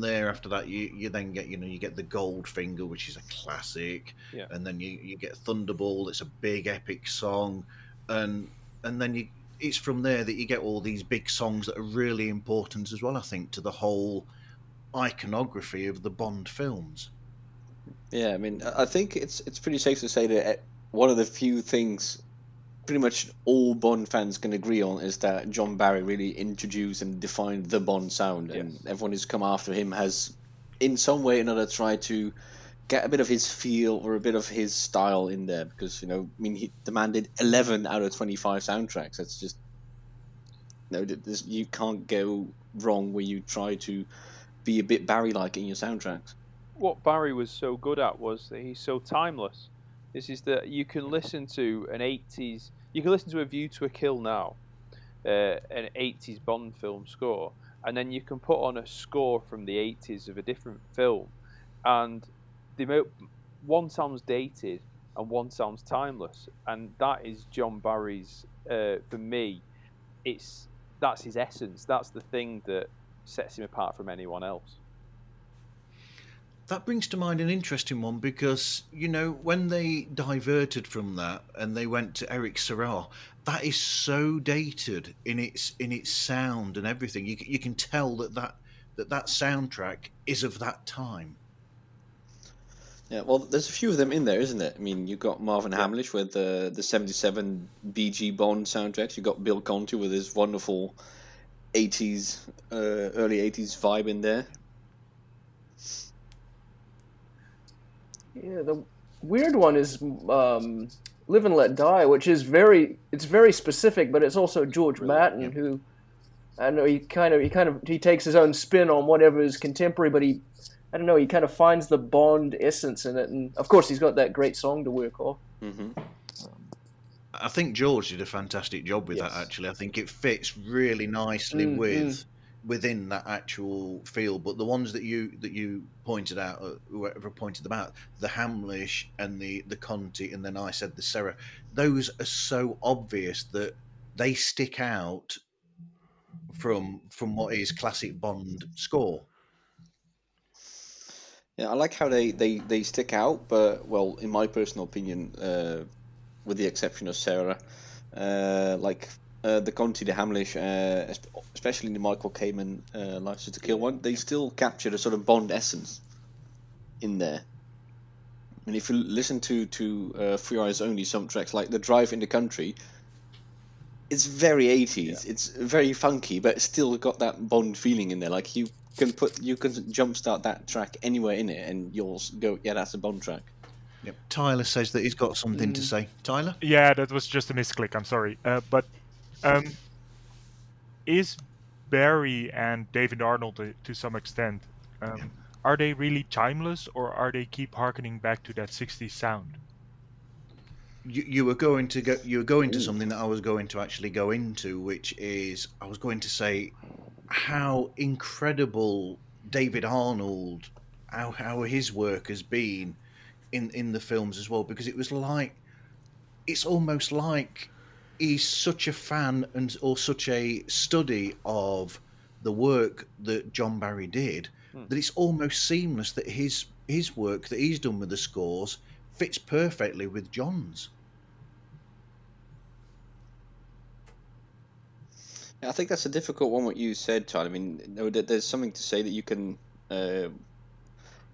there, after that, you then get you get the Goldfinger, which is a classic, and then you get Thunderball. It's a big epic song, and then it's from there that you get all these big songs that are really important as well. I think to the whole iconography of the Bond films. Yeah, I mean, I think it's pretty safe to say that. One of the few things pretty much all Bond fans can agree on is that John Barry really introduced and defined the Bond sound, and everyone who's come after him has in some way or another tried to get a bit of his feel or a bit of his style in there, because he demanded 11 out of 25 soundtracks. That's just you can't go wrong where you try to be a bit Barry-like in your soundtracks. What Barry was so good at was that he's so timeless. This is that you can listen to an 80s... You can listen to A View to a Kill now, an 80s Bond film score, and then you can put on a score from the 80s of a different film, and one sounds dated and one sounds timeless, and that is John Barry's, for me, that's his essence. That's the thing that sets him apart from anyone else. That brings to mind an interesting one because, when they diverted from that and they went to Eric Serra, that is so dated in its sound and everything. You can tell that soundtrack is of that time. Yeah, well, there's a few of them in there, isn't there? I mean, you've got Marvin Hamlish with the 77 BG Bond soundtracks. You've got Bill Conti with his wonderful early 80s vibe in there. Yeah, the weird one is Live and Let Die, which is very specific, but it's also George Martin, who I know he takes his own spin on whatever is contemporary, but he kind of finds the Bond essence in it, and of course he's got that great song to work off. Mm-hmm. I think George did a fantastic job with that. Actually, I think it fits really nicely within that actual field, but the ones that you pointed out, whoever pointed them out, the Hamlish and the Conti, and then I said the Serra, those are so obvious that they stick out from what is classic Bond score. Yeah, I like how they stick out, but well, in my personal opinion, with the exception of Serra, the Conti, the Hamlish, especially the Michael Kamen License to Kill one, they still capture the sort of Bond essence in there. And if you listen to For Your Eyes Only, some tracks like The Drive in the Country, it's very 80s, it's very funky, but it's still got that Bond feeling in there. Like you can jumpstart that track anywhere in it, and you'll go, yeah, that's a Bond track. Yep. Tyler says that he's got something to say. Tyler? Yeah, that was just a misclick. I'm sorry, but. Is Barry and David Arnold to some extent, are they really timeless, or are they keep harkening back to that 60s sound? You were going to go into something that I was going to actually go into, which is I was going to say how incredible David Arnold, how his work has been in the films as well, because it was like it's almost like he's such a fan or such a study of the work that John Barry did that it's almost seamless that his work that he's done with the scores fits perfectly with John's. I think that's a difficult one, what you said, Todd. I mean, there's something to say that you can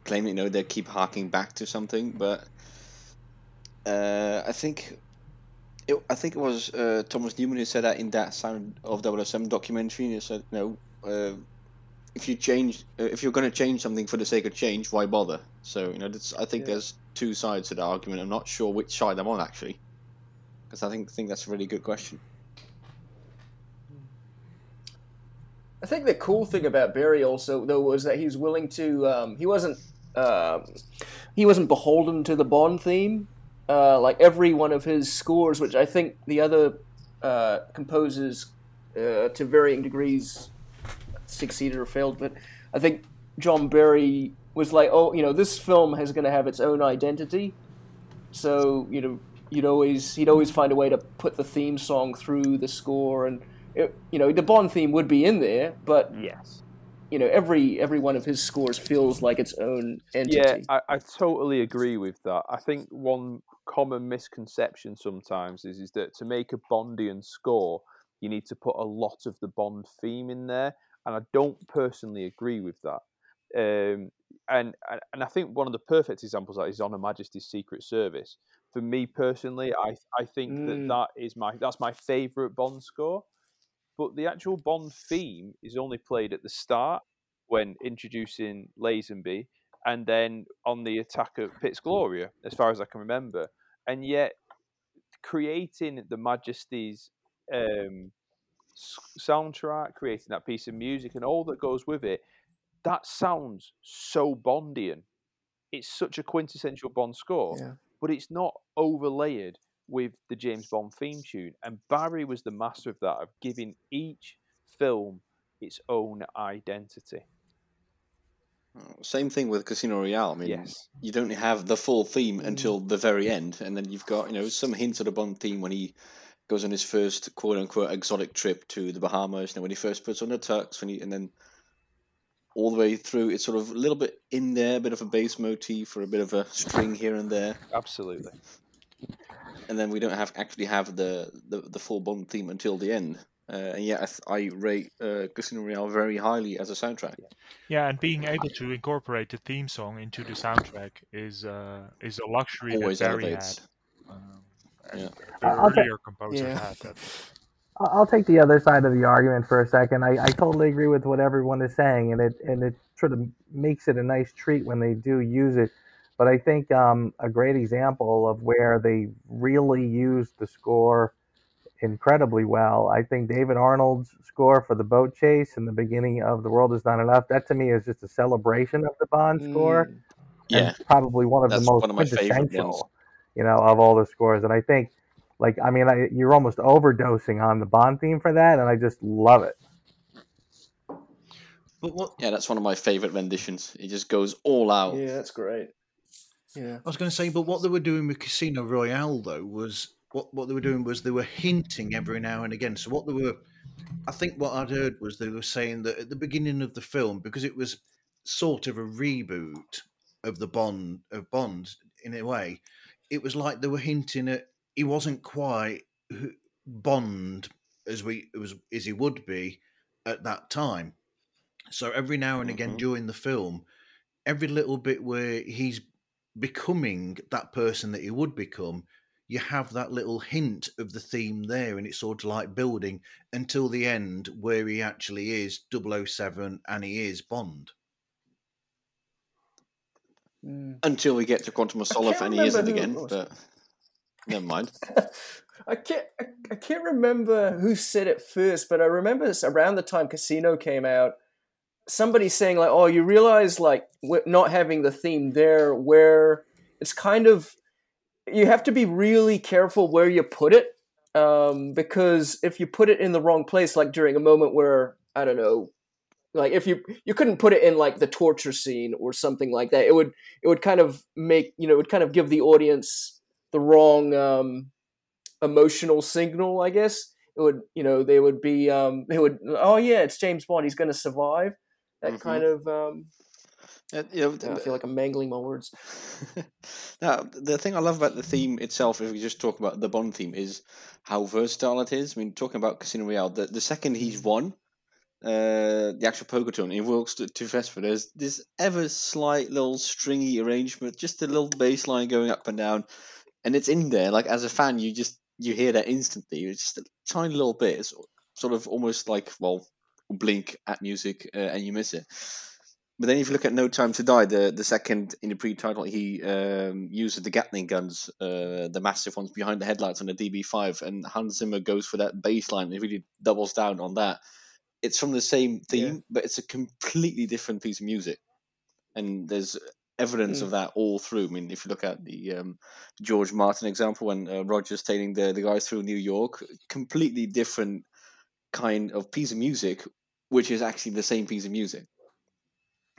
claiming, you know, they keep harking back to something, but I think it was Thomas Newman who said that in that Sound of 007 documentary. He said, "No, if you're going to change something for the sake of change, why bother?" So, you know, that's, I think there's two sides to the argument. I'm not sure which side I'm on, actually, because I think that's a really good question. I think the cool thing about Barry also, though, was that he was willing to. He wasn't beholden to the Bond theme. Like every one of his scores, which I think the other composers to varying degrees succeeded or failed, but I think John Barry was like, oh, you know, this film is going to have its own identity, so, you know, he'd always find a way to put the theme song through the score, and it, you know, the Bond theme would be in there, but yes, you know, every one of his scores feels like its own entity. Yeah, I totally agree with that. I think one common misconception sometimes is that to make a Bondian score, you need to put a lot of the Bond theme in there, and I don't personally agree with that. And I think one of the perfect examples of that is On Her Majesty's Secret Service. For me personally, I think that's my favourite Bond score. But the actual Bond theme is only played at the start when introducing Lazenby, and then on the attack at Piz Gloria, as far as I can remember. And yet, creating the Majesty's soundtrack, creating that piece of music and all that goes with it, that sounds so Bondian. It's such a quintessential Bond score, but it's not overlayered with the James Bond theme tune, and Barry was the master of that, of giving each film its own identity. Same thing with Casino Royale. I mean, you don't have the full theme until the very end, and then you've got, you know, some hints of the Bond theme when he goes on his first quote-unquote exotic trip to the Bahamas, and when he first puts on the tux, and then all the way through, it's sort of a little bit in there, a bit of a bass motif or a bit of a string here and there. Absolutely. And then we don't have the full Bond theme until the end. And yet I rate Casino Royale very highly as a soundtrack. Yeah, and being able to incorporate the theme song into the soundtrack is a luxury always that Barry had. Earlier composers had that. I'll take the other side of the argument for a second. I totally agree with what everyone is saying, and it sort of makes it a nice treat when they do use it. But I think a great example of where they really used the score incredibly well, I think David Arnold's score for the boat chase in the beginning of The World Is Not Enough, that to me is just a celebration of the Bond score. Yeah. And probably one of my quintessential, you know, of all the scores. And I think, like, I mean, you're almost overdosing on the Bond theme for that, and I just love it. Yeah, that's one of my favorite renditions. It just goes all out. Yeah, that's great. Yeah. I was going to say, but what they were doing with Casino Royale, though, was what they were doing was they were hinting every now and again. So what they were, I think what I'd heard was they were saying that at the beginning of the film, because it was sort of a reboot of the Bond in a way, it was like they were hinting at he wasn't quite Bond as he would be at that time. So every now and again during the film, every little bit where he's becoming that person that he would become, you have that little hint of the theme there, and it's sort of like building until the end where he actually is 007 and he is Bond. Until we get to Quantum of Solace and he isn't again, but never mind. I can't remember who said it first, but I remember this around the time Casino came out, somebody saying like, oh, you realize like not having the theme there, where it's kind of, you have to be really careful where you put it, because if you put it in the wrong place, like during a moment where, I don't know, like if you couldn't put it in like the torture scene or something like that, it would kind of make, you know, it would kind of give the audience the wrong emotional signal, I guess. It would, you know, they would be, oh yeah, it's James Bond, he's going to survive. That kind of, I feel like I'm mangling my words. Now, the thing I love about the theme itself, if we just talk about the Bond theme, is how versatile it is. I mean, talking about Casino Royale, the second he's won, the actual poker tone. It works too fast for this. This ever slight little stringy arrangement, just a little bass line going up and down, and it's in there. Like as a fan, you hear that instantly. It's just a tiny little bit. It's sort of almost like blink at music, and you miss it. But then if you look at No Time to Die, the second in the pre-title, he uses the Gatling guns, the massive ones behind the headlights on the DB5, and Hans Zimmer goes for that bass line, and he really doubles down on that. It's from the same theme, but it's a completely different piece of music. And there's evidence of that all through. I mean, if you look at the George Martin example, when Roger's tailing the guys through New York, completely different kind of piece of music, which is actually the same piece of music.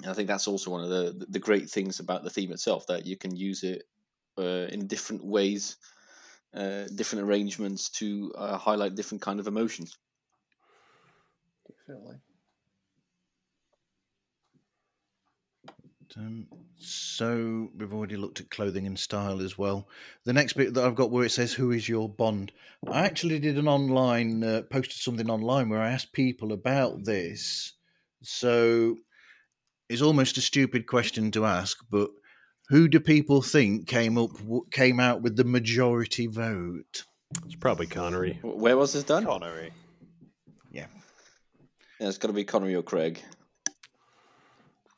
And I think that's also one of the great things about the theme itself, that you can use it in different ways, different arrangements to highlight different kind of emotions. Definitely. So we've already looked at clothing and style as well. The next bit that I've got where it says, who is your Bond? I actually did an online, posted something online where I asked people about this. So it's almost a stupid question to ask, but who do people think came out with the majority vote? It's probably Connery. Where was this done? Connery. Yeah, it's got to be Connery or Craig.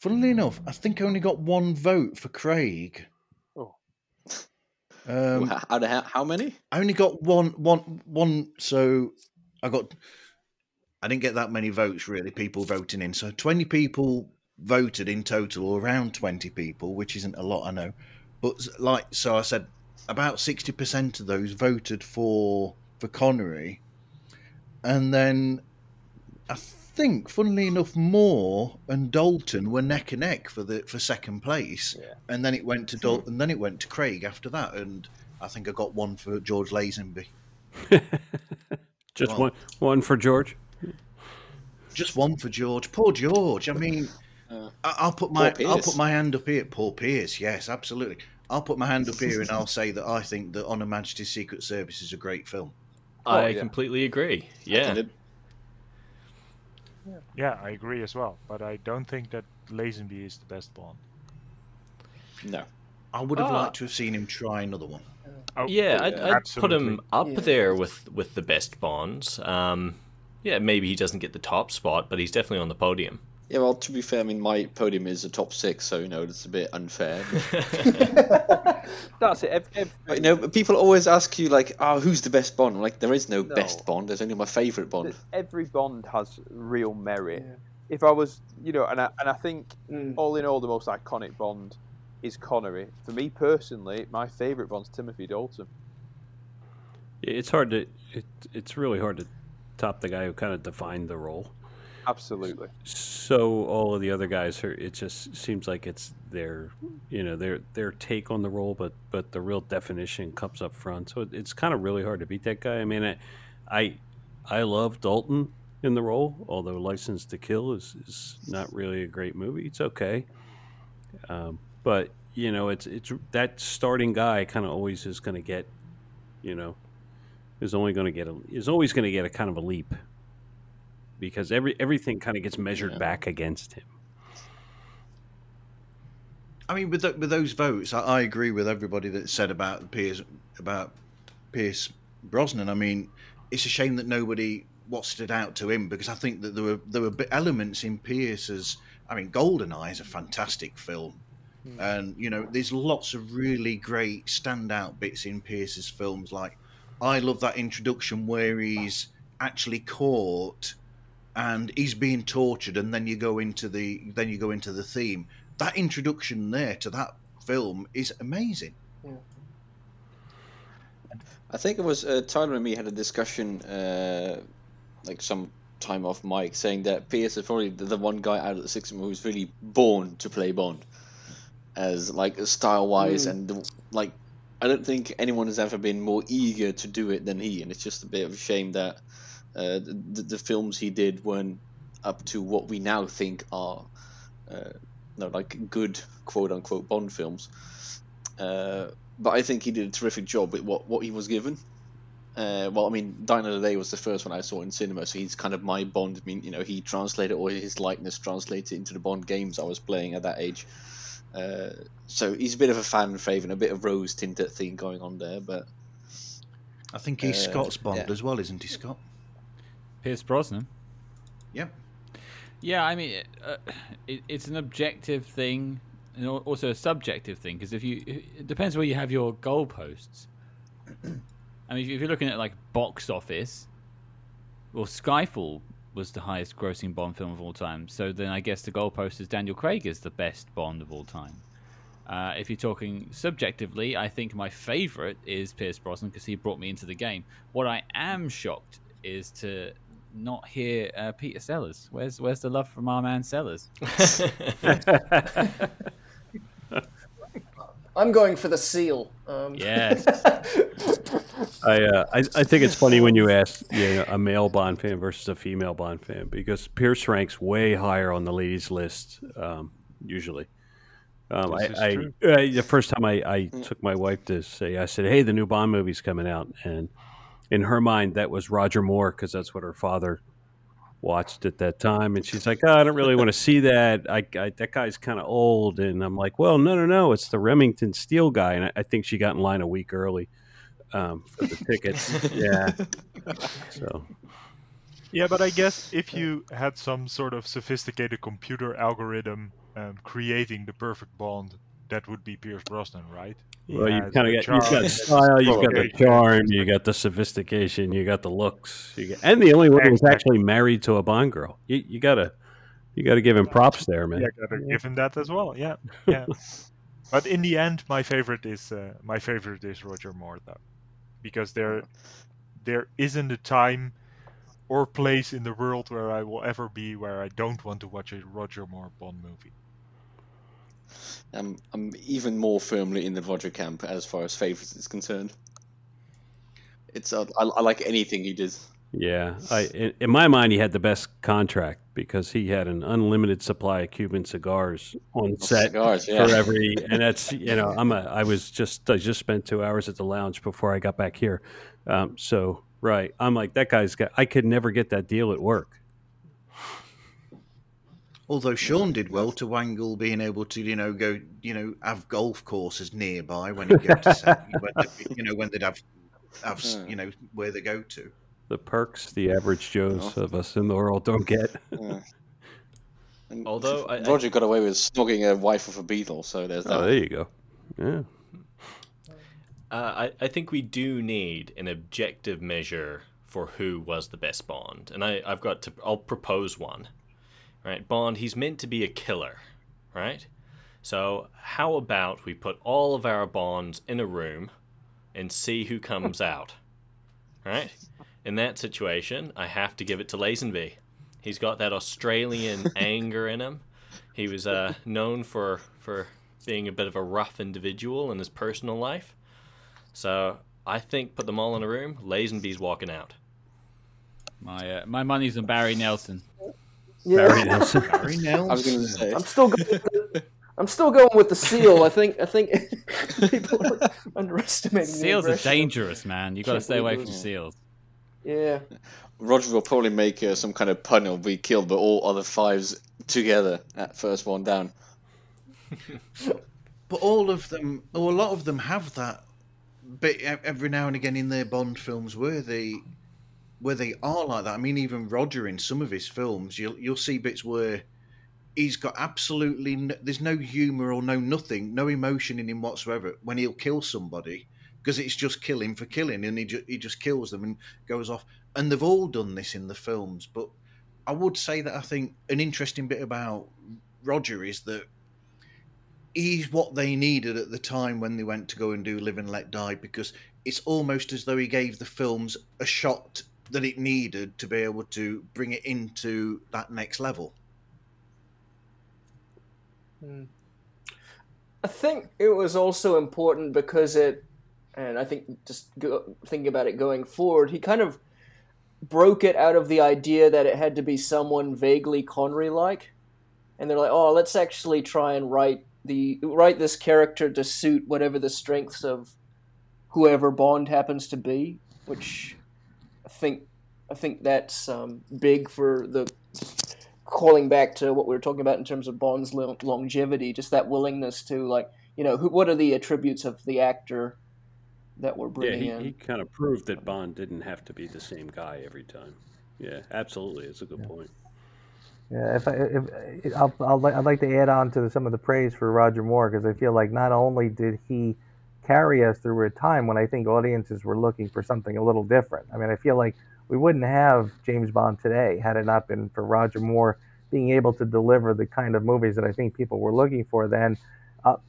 Funnily enough, I think I only got one vote for Craig. Oh. How many? I only got one. So I didn't get that many votes, really, people voting in. So 20 people voted in total, or around 20 people, which isn't a lot, I know. But, so I said about 60% of those voted for Connery. And then I think, funnily enough, Moore and Dalton were neck and neck for second place, and then it went to Dalton, and then it went to Craig after that. And I think I got one for George Lazenby. Just one for George. Just one for George. Poor George. I mean, I'll put my hand up here. Paul Pierce. Yes, absolutely. I'll put my hand up here and I'll say that I think that Honor Majesty's Secret Service is a great film. I completely agree. Yeah. Yeah, I agree as well, but I don't think that Lazenby is the best Bond. No. I would have liked to have seen him try another one. I'd put him up there with the best Bonds. Maybe he doesn't get the top spot, but he's definitely on the podium. Yeah, well, to be fair, I mean, my podium is the top six, so, it's a bit unfair. That's it. People always ask you, who's the best Bond? Like, there is no best Bond. There's only my favourite Bond. Every Bond has real merit. Yeah. If I was, and I think, all in all, the most iconic Bond is Connery. For me, personally, my favourite Bond's Timothy Dalton. It's hard to... It's really hard to top the guy who kind of defined the role. Absolutely. So all of the other guys it just seems like it's their, their take on the role, but the real definition comes up front. So it's kind of really hard to beat that guy. I mean, I love Dalton in the role, although License to Kill is not really a great movie. It's okay, but it's that starting guy kind of always is going to get, is always going to get a kind of a leap. Because everything kind of gets measured back against him. I mean, with those votes, I agree with everybody that said about Pierce Brosnan. I mean, it's a shame that nobody stood out to him, because I think that there were elements in Pierce's. I mean, GoldenEye is a fantastic film, and there's lots of really great standout bits in Pierce's films. Like, I love that introduction where he's actually caught. And he's being tortured, and then you go into the theme. That introduction there to that film is amazing. Yeah. I think it was Tyler and me had a discussion some time off mic, saying that Pierce is probably the one guy out of the six who's really born to play Bond, as style wise, and I don't think anyone has ever been more eager to do it than he. And it's just a bit of a shame that. The films he did weren't up to what we now think are good quote-unquote Bond films, but I think he did a terrific job with what he was given, Well, I mean, Die Another Day was the first one I saw in cinema, so he's kind of my Bond. I mean, you know, he translated, or his likeness translated into the Bond games I was playing at that age. So he's a bit of a fan favourite, and a bit of rose-tinted thing going on there. But I think he's Scott's Bond as well, isn't he, Scott? Pierce Brosnan. Yep. Yeah, I mean, it's an objective thing, and also a subjective thing, because it depends where you have your goalposts. I mean, if you're looking at like box office, well, Skyfall was the highest grossing Bond film of all time. So then I guess the goalpost is Daniel Craig is the best Bond of all time. If you're talking subjectively, I think my favorite is Pierce Brosnan because he brought me into the game. What I am shocked is to not hear Peter Sellers. Where's the love from our man Sellers? I'm going for the seal. Yes. I think it's funny when you ask a male Bond fan versus a female Bond fan, because Pierce ranks way higher on the ladies' list usually. The first time I took my wife to see, I said, "Hey, the new Bond movie's coming out," and in her mind that was Roger Moore because that's what her father watched at that time, and she's like, "Oh, I don't really want to see that. That guy's kind of old." And I'm like, "Well, no, it's the Remington Steele guy." And I think she got in line a week early for the tickets. Yeah. So. Yeah, but I guess if you had some sort of sophisticated computer algorithm creating the perfect Bond, that would be Pierce Brosnan, right? Well, you kind of got style, you got the charm, you got the sophistication, you got the looks, and the only one who's actually married to a Bond girl. You gotta give him props there, man. Yeah, gotta give him that as well. Yeah, yeah. But in the end, my favorite is Roger Moore, though, because there isn't a time or place in the world where I will ever be where I don't want to watch a Roger Moore Bond movie. I'm even more firmly in the Roger camp as far as favourites is concerned. It's I like anything he did. Yeah, in my mind he had the best contract because he had an unlimited supply of Cuban cigars on set for every. And that's I just spent 2 hours at the lounge before I got back here, so right. I'm like that guy's got. I could never get that deal at work. Although Sean did well to wangle being able to, go, have golf courses nearby when he'd go to, when they'd have where they go to. The perks the average Joes of us in the world don't get. Yeah. Although Roger got away with snogging a wife of a beetle, so there's that. Oh, there you go. Yeah. I think we do need an objective measure for who was the best Bond, and I'll propose one. Right, Bond, he's meant to be a killer, right? So how about we put all of our Bonds in a room and see who comes out, right? In that situation, I have to give it to Lazenby. He's got that Australian anger in him. He was known for being a bit of a rough individual in his personal life. So I think put them all in a room, Lazenby's walking out. My money's on Barry Nelson. Yeah. Barry Nelson. I was going to say. I'm still going with the seal. I think people are underestimating. Seals are dangerous, man. You've got to stay away from seals. Yeah. Roger will probably make some kind of pun. He'll be killed, but all other fives together at first one down. But all of them, or a lot of them, have that bit every now and again in their Bond films where they are like that. I mean, even Roger in some of his films, you'll see bits where he's got absolutely there's no humour or no nothing, no emotion in him whatsoever when he'll kill somebody, because it's just killing for killing, and he just kills them and goes off. And they've all done this in the films, but I would say that I think an interesting bit about Roger is that he's what they needed at the time when they went to go and do Live and Let Die, because it's almost as though he gave the films a shot that it needed to be able to bring it into that next level. I think it was also important because and I think just thinking about it going forward, he kind of broke it out of the idea that it had to be someone vaguely Connery-like. And they're like, oh, let's actually try and write this character to suit whatever the strengths of whoever Bond happens to be. which I think that's big for the calling back to what we were talking about in terms of Bond's longevity, just that willingness to, like, you know, what are the attributes of the actor that we're bringing in? He kind of proved that Bond didn't have to be the same guy every time. Yeah, absolutely. It's a good point. Yeah, I'd like to add on to some of the praise for Roger Moore, because I feel like not only did he carry us through a time when I think audiences were looking for something a little different. I mean, I feel like we wouldn't have James Bond today had it not been for Roger Moore being able to deliver the kind of movies that I think people were looking for then. But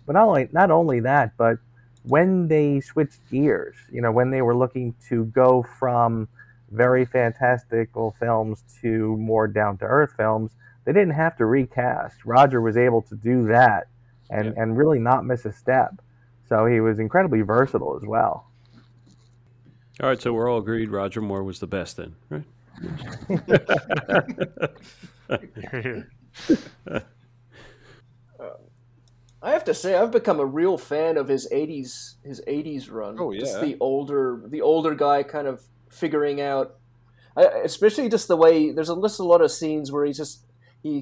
not only that, but when they switched gears, you know, when they were looking to go from very fantastical films to more down-to-earth films, they didn't have to recast. Roger was able to do that and really not miss a step. So he was incredibly versatile as well. All right, so we're all agreed Roger Moore was the best then, right? I have to say, I've become a real fan of his 80s run. Oh, yeah. Just the older guy kind of figuring out, especially just the way there's just a lot of scenes where he's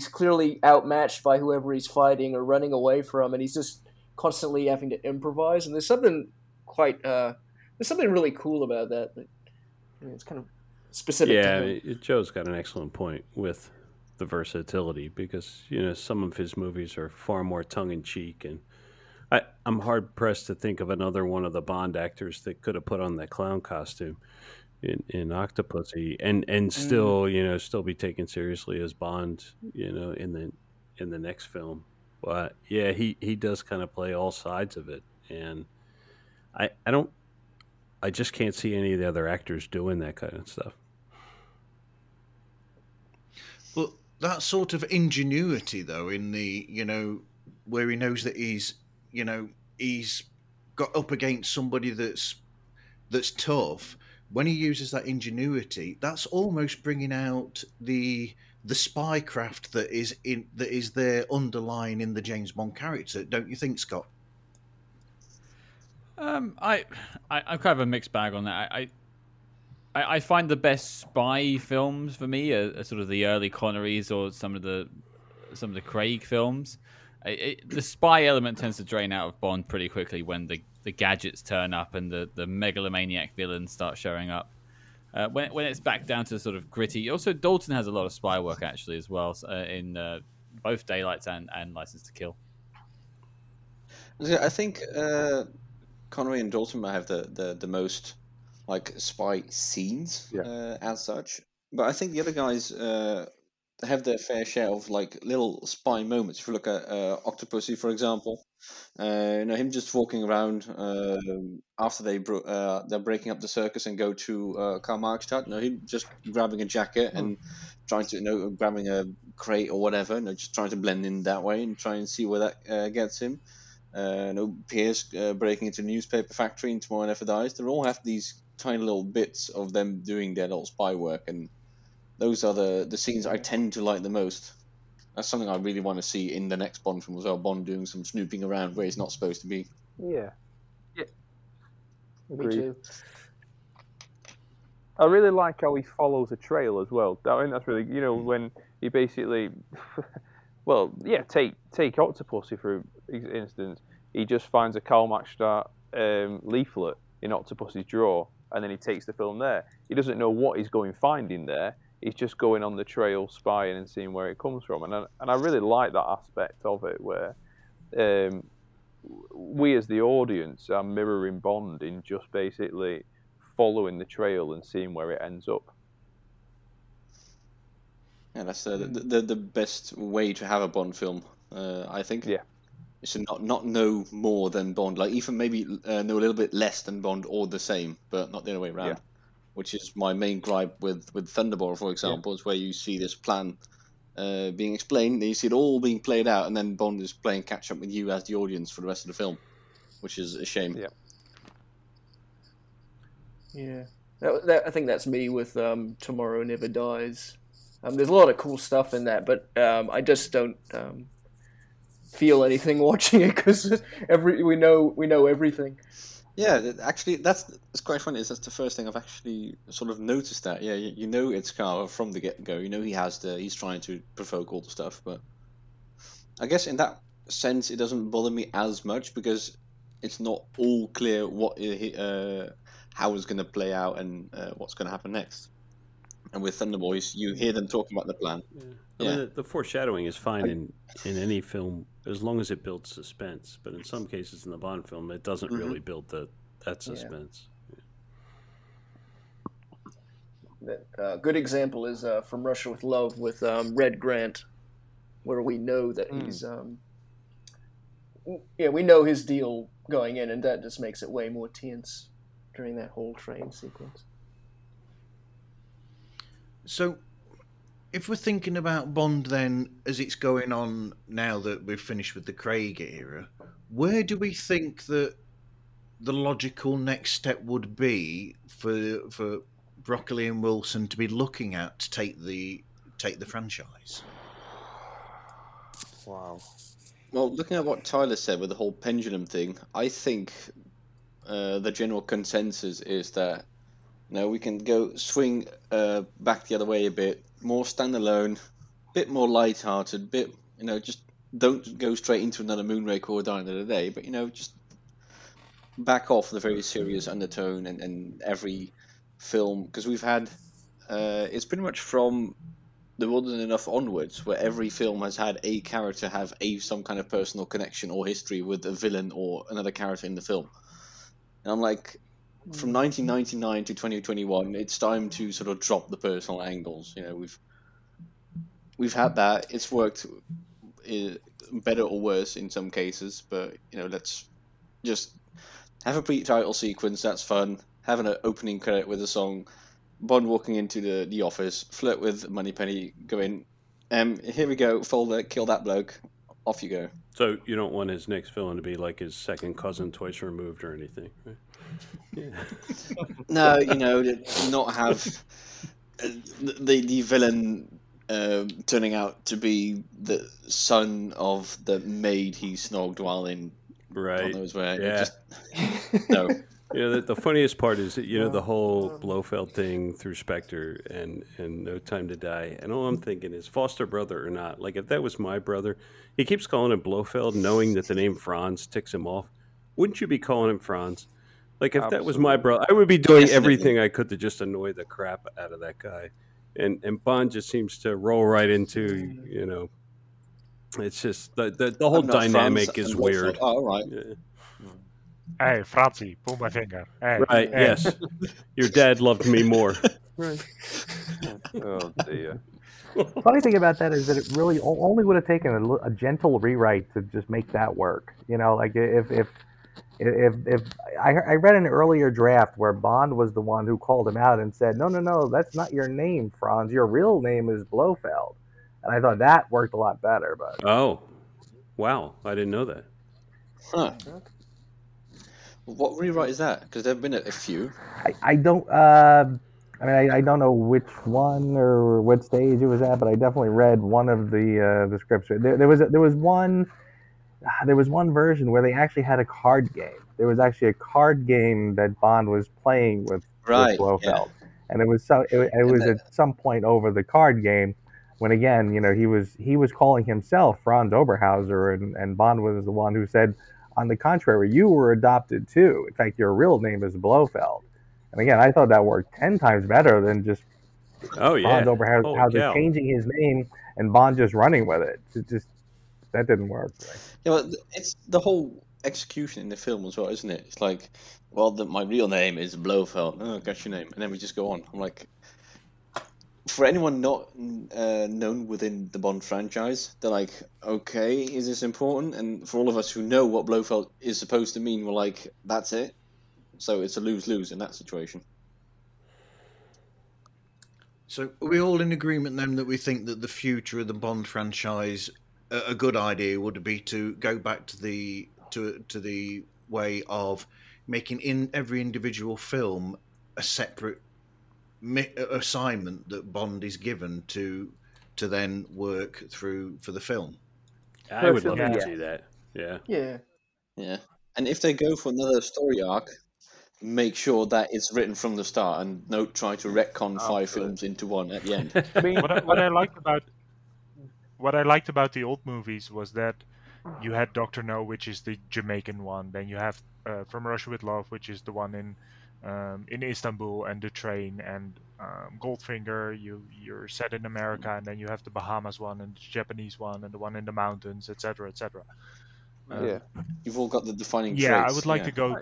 clearly outmatched by whoever he's fighting or running away from, and he's just constantly having to improvise. And there's something really cool about that. I mean, it's kind of specific. Yeah, Joe's got an excellent point with the versatility, because, you know, some of his movies are far more tongue-in-cheek, and I'm hard-pressed to think of another one of the Bond actors that could have put on that clown costume in Octopussy and still, you know, still be taken seriously as Bond, you know, in the next film. But, yeah, he does kind of play all sides of it, and I just can't see any of the other actors doing that kind of stuff. Well, that sort of ingenuity, though, in the, you know, where he knows that he's, you know, he's got up against somebody that's tough. When he uses that ingenuity, that's almost bringing out the spy craft that is there underlying in the James Bond character, don't you think, Scott? I'm kind of a mixed bag on that. I find the best spy films for me are sort of the early Connerys or some of the Craig films. The spy element tends to drain out of Bond pretty quickly when the gadgets turn up and the megalomaniac villains start showing up. When it's back down to sort of gritty. Also, Dalton has a lot of spy work actually as well in both Daylights and License to Kill. I think Connery and Dalton might have the most, like, spy scenes as such. But I think the other guys have their fair share of, like, little spy moments. If you look at Octopussy, for example, you know, him just walking around after they're breaking up the circus and go to Karl Marxstadt. You know, him just grabbing a jacket and trying to, you know, grabbing a crate or whatever, you know, just trying to blend in that way and try and see where that gets him. Pierce breaking into a newspaper factory in Tomorrow Never Dies. They all have these tiny little bits of them doing their little spy work, and those are the scenes I tend to like the most. That's something I really want to see in the next Bond film as well, Bond doing some snooping around where he's not supposed to be. Yeah. Me too. I really like how he follows a trail as well. I mean, that's really, you know, when he basically... Well, yeah, take Octopussy, for instance. He just finds a Karl Marxstadt leaflet in Octopussy's drawer, and then he takes the film there. He doesn't know what he's going finding there. He's just going on the trail, spying and seeing where it comes from. And I really like that aspect of it, where we as the audience are mirroring Bond in just basically following the trail and seeing where it ends up. Yeah, that's the best way to have a Bond film, I think. Yeah. Is to not know more than Bond. Like, even maybe know a little bit less than Bond or the same, but not the other way around, which is my main gripe with Thunderball, for example, is where you see this plan being explained, and you see it all being played out, and then Bond is playing catch-up with you as the audience for the rest of the film, which is a shame. Yeah. That, I think that's me with Tomorrow Never Dies. There's a lot of cool stuff in that, but I just don't feel anything watching it, because we know everything. Yeah, actually, that's quite funny. That's the first thing I've actually sort of noticed that. Yeah, you know it's Carver from the get-go. You know he's trying to provoke all the stuff, but I guess in that sense it doesn't bother me as much because it's not all clear what how it's going to play out and what's going to happen next. And with Thunderball, you hear them talking about the plan. Yeah. I mean, the foreshadowing is fine in any film as long as it builds suspense. But in some cases in the Bond film, it doesn't really build that suspense. Yeah. A good example is From Russia with Love with Red Grant, where we know that he's... we know his deal going in, and that just makes it way more tense during that whole train sequence. So, if we're thinking about Bond then, as it's going on now that we've finished with the Craig era, where do we think that the logical next step would be for Broccoli and Wilson to be looking at to take the franchise? Wow. Well, looking at what Tyler said with the whole pendulum thing, I think the general consensus is that no, we can go swing back the other way a bit, more standalone, bit more lighthearted, bit, just don't go straight into another Moonraker or Die Another Day, but, just back off the very serious undertone and every film, because we've had, it's pretty much from The World Isn't Enough onwards, where every film has had a character have some kind of personal connection or history with a villain or another character in the film. And I'm like... From 1999 to 2021, it's time to sort of drop the personal angles. We've had that. It's worked better or worse in some cases, but let's just have a pre-title sequence. That's fun. Have an opening credit with a song. Bond walking into the office, flirt with Moneypenny, go in. Here we go. Folder, kill that bloke. Off you go. So you don't want his next villain to be like his second cousin twice removed or anything, right? Yeah. No, not have the villain turning out to be the son of the maid he snogged while in. Right. Yeah. Just, no. The funniest part is that, the whole Blofeld thing through Spectre and No Time to Die. And all I'm thinking is foster brother or not. Like, if that was my brother, he keeps calling him Blofeld, knowing that the name Franz ticks him off. Wouldn't you be calling him Franz? Like, if Absolutely. That was my brother, I would be doing everything I could to just annoy the crap out of that guy. And Bond just seems to roll right into, It's just the whole dynamic is weird. Oh, right. Yeah. Hey, Franzi, pull my finger. Hey, right, hey. Yes. Your dad loved me more. Right. Oh, dear. The funny thing about that is that it really only would have taken a gentle rewrite to just make that work. If I read an earlier draft where Bond was the one who called him out and said, no, that's not your name, Franz. Your real name is Blofeld. And I thought that worked a lot better. But oh, wow. I didn't know that. Huh. What rewrite is that? Because there have been a few. I don't I don't know which one or what stage it was at, but I definitely read one of the scripts. There was one version where they actually had a card game. There was actually a card game that Bond was playing with Blofeld, yeah. And it was at some point over the card game when again, he was calling himself Franz Oberhauser, and Bond was the one who said, on the contrary, you were adopted too. In fact, your real name is Blofeld. And again, I thought that worked 10 times better than just Bond Oberhauser changing his name and Bond just running with it. It just that didn't work. Right? But it's the whole execution in the film as well, isn't it? It's like, well, my real name is Blofeld. Oh, got your name, and then we just go on. I'm like, for anyone not known within the Bond franchise, they're like, okay, is this important? And for all of us who know what Blofeld is supposed to mean, we're like, that's it. So it's a lose-lose in that situation. So are we all in agreement then that we think that the future of the Bond franchise, a good idea would be to go back to the way of making in every individual film a separate assignment that Bond is given to then work through for the film. I would love to do that. Yeah. And if they go for another story arc, make sure that it's written from the start and don't try to retcon five films into one at the end. I mean, what I liked about the old movies was that you had Dr. No, which is the Jamaican one. Then you have From Russia with Love, which is the one in Istanbul, and The Train, and Goldfinger. You're set in America, and then you have the Bahamas one, and the Japanese one, and the one in the mountains, etc., etc. You've all got the defining traits. I would like to go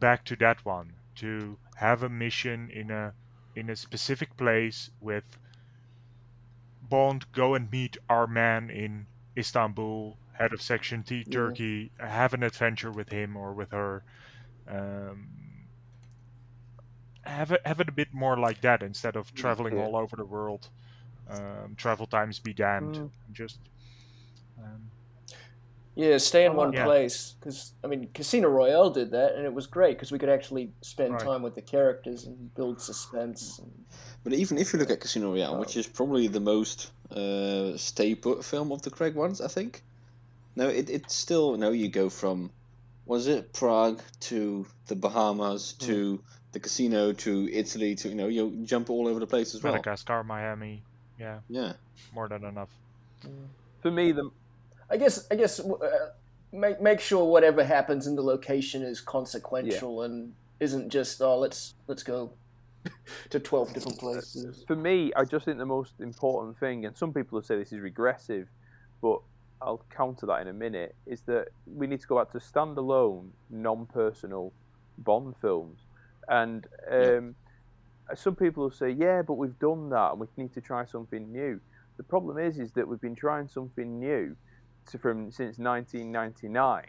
back to that one, to have a mission in a specific place with Bond, go and meet our man in Istanbul, head of Section T, Turkey, have an adventure with him or with her. Have it a bit more like that instead of traveling all over the world. Travel times be damned. Stay in one place. Because I mean, Casino Royale did that, and it was great because we could actually spend time with the characters and build suspense. But even if you look at Casino Royale, which is probably the most stay put film of the Craig ones, I think. No, it's still you go from Prague to the Bahamas to the casino to Italy to you jump all over the place as well. Madagascar, Miami, more than enough. For me, I guess make sure whatever happens in the location is consequential and isn't just let's go to 12 different places. For me, I just think the most important thing, and some people will say this is regressive, but I'll counter that in a minute, is that we need to go back to standalone, non-personal Bond films. And some people will say, but we've done that and we need to try something new. The problem is that we've been trying something new since 1999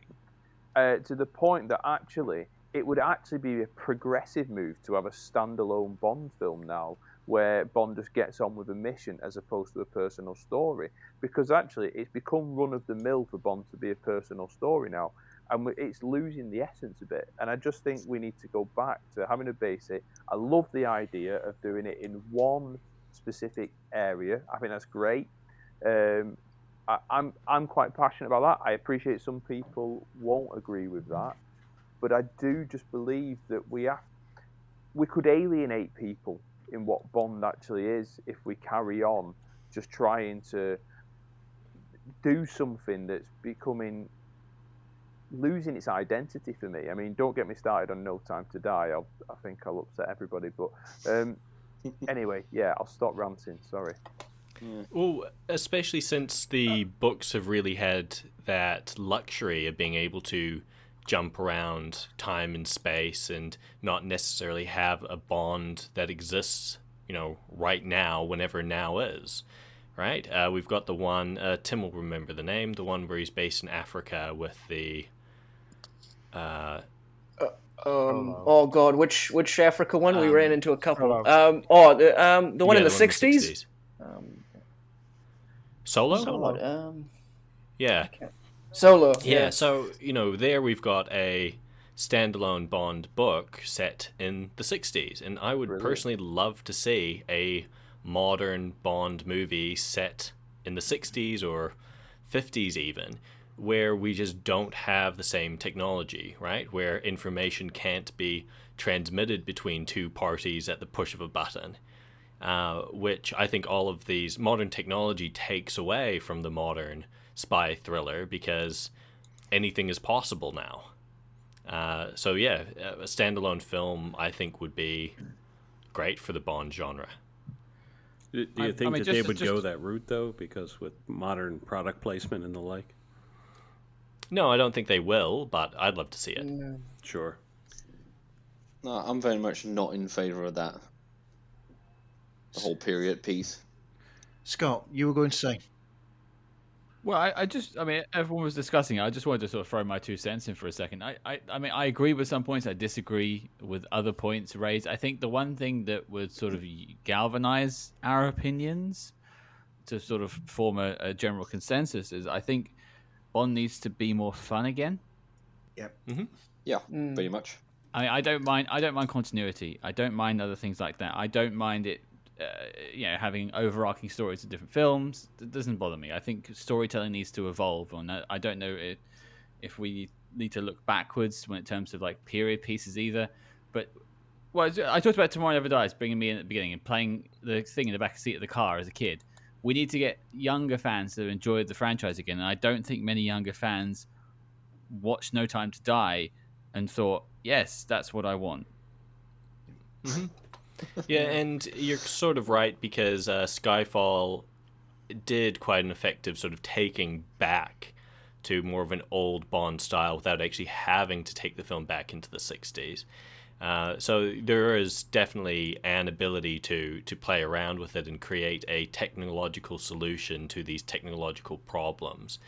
to the point that actually it would actually be a progressive move to have a standalone Bond film now, where Bond just gets on with a mission as opposed to a personal story. Because actually, it's become run-of-the-mill for Bond to be a personal story now. And it's losing the essence a bit. And I just think we need to go back to having a basic. I love the idea of doing it in one specific area. I think that's great. I'm quite passionate about that. I appreciate some people won't agree with that. But I do just believe that we could alienate people in what Bond actually is if we carry on just trying to do something that's losing its identity for me. I mean, don't get me started on No Time to Die. I think I'll upset everybody. But anyway, I'll stop ranting. Sorry. Well, especially since the books have really had that luxury of being able to jump around time and space and not necessarily have a Bond that exists, right now, whenever now is, right? We've got the one, Tim will remember the name, the one where he's based in Africa with the... which Africa one? We ran into a couple. The one in the 60s? Solo? Solo. Yeah. Solo. Yeah, so, there we've got a standalone Bond book set in the 60s, and I would personally love to see a modern Bond movie set in the 60s or 50s even, where we just don't have the same technology, right? Where information can't be transmitted between two parties at the push of a button, which I think all of these modern technology takes away from the modern spy thriller, because anything is possible now. A standalone film I think would be great for the Bond genre. Do you think they would go that route though, because with modern product placement and the like? No, I don't think they will, but I'd love to see it. No. Sure. No, I'm very much not in favor of that. The whole period piece. Scott, you were going to say... Well, I mean, everyone was discussing it. I just wanted to sort of throw my 2 cents in for a second. I mean, I agree with some points. I disagree with other points raised. I think the one thing that would sort of galvanize our opinions to sort of form a general consensus is I think Bond needs to be more fun again. Yep. Mm-hmm. Yeah, pretty much. I mean, I don't mind continuity. I don't mind other things like that. I don't mind it. Having overarching stories of different films, that doesn't bother me. I think storytelling needs to evolve. On that, I don't know if we need to look backwards when in terms of like period pieces either. But well, I talked about Tomorrow Never Dies bringing me in at the beginning and playing the thing in the back seat of the car as a kid. We need to get younger fans to enjoy the franchise again. And I don't think many younger fans watched No Time to Die and thought, yes, that's what I want. Mm-hmm. Yeah, and you're sort of right, because Skyfall did quite an effective sort of taking back to more of an old Bond style without actually having to take the film back into the 60s. So there is definitely an ability to play around with it and create a technological solution to these technological problems.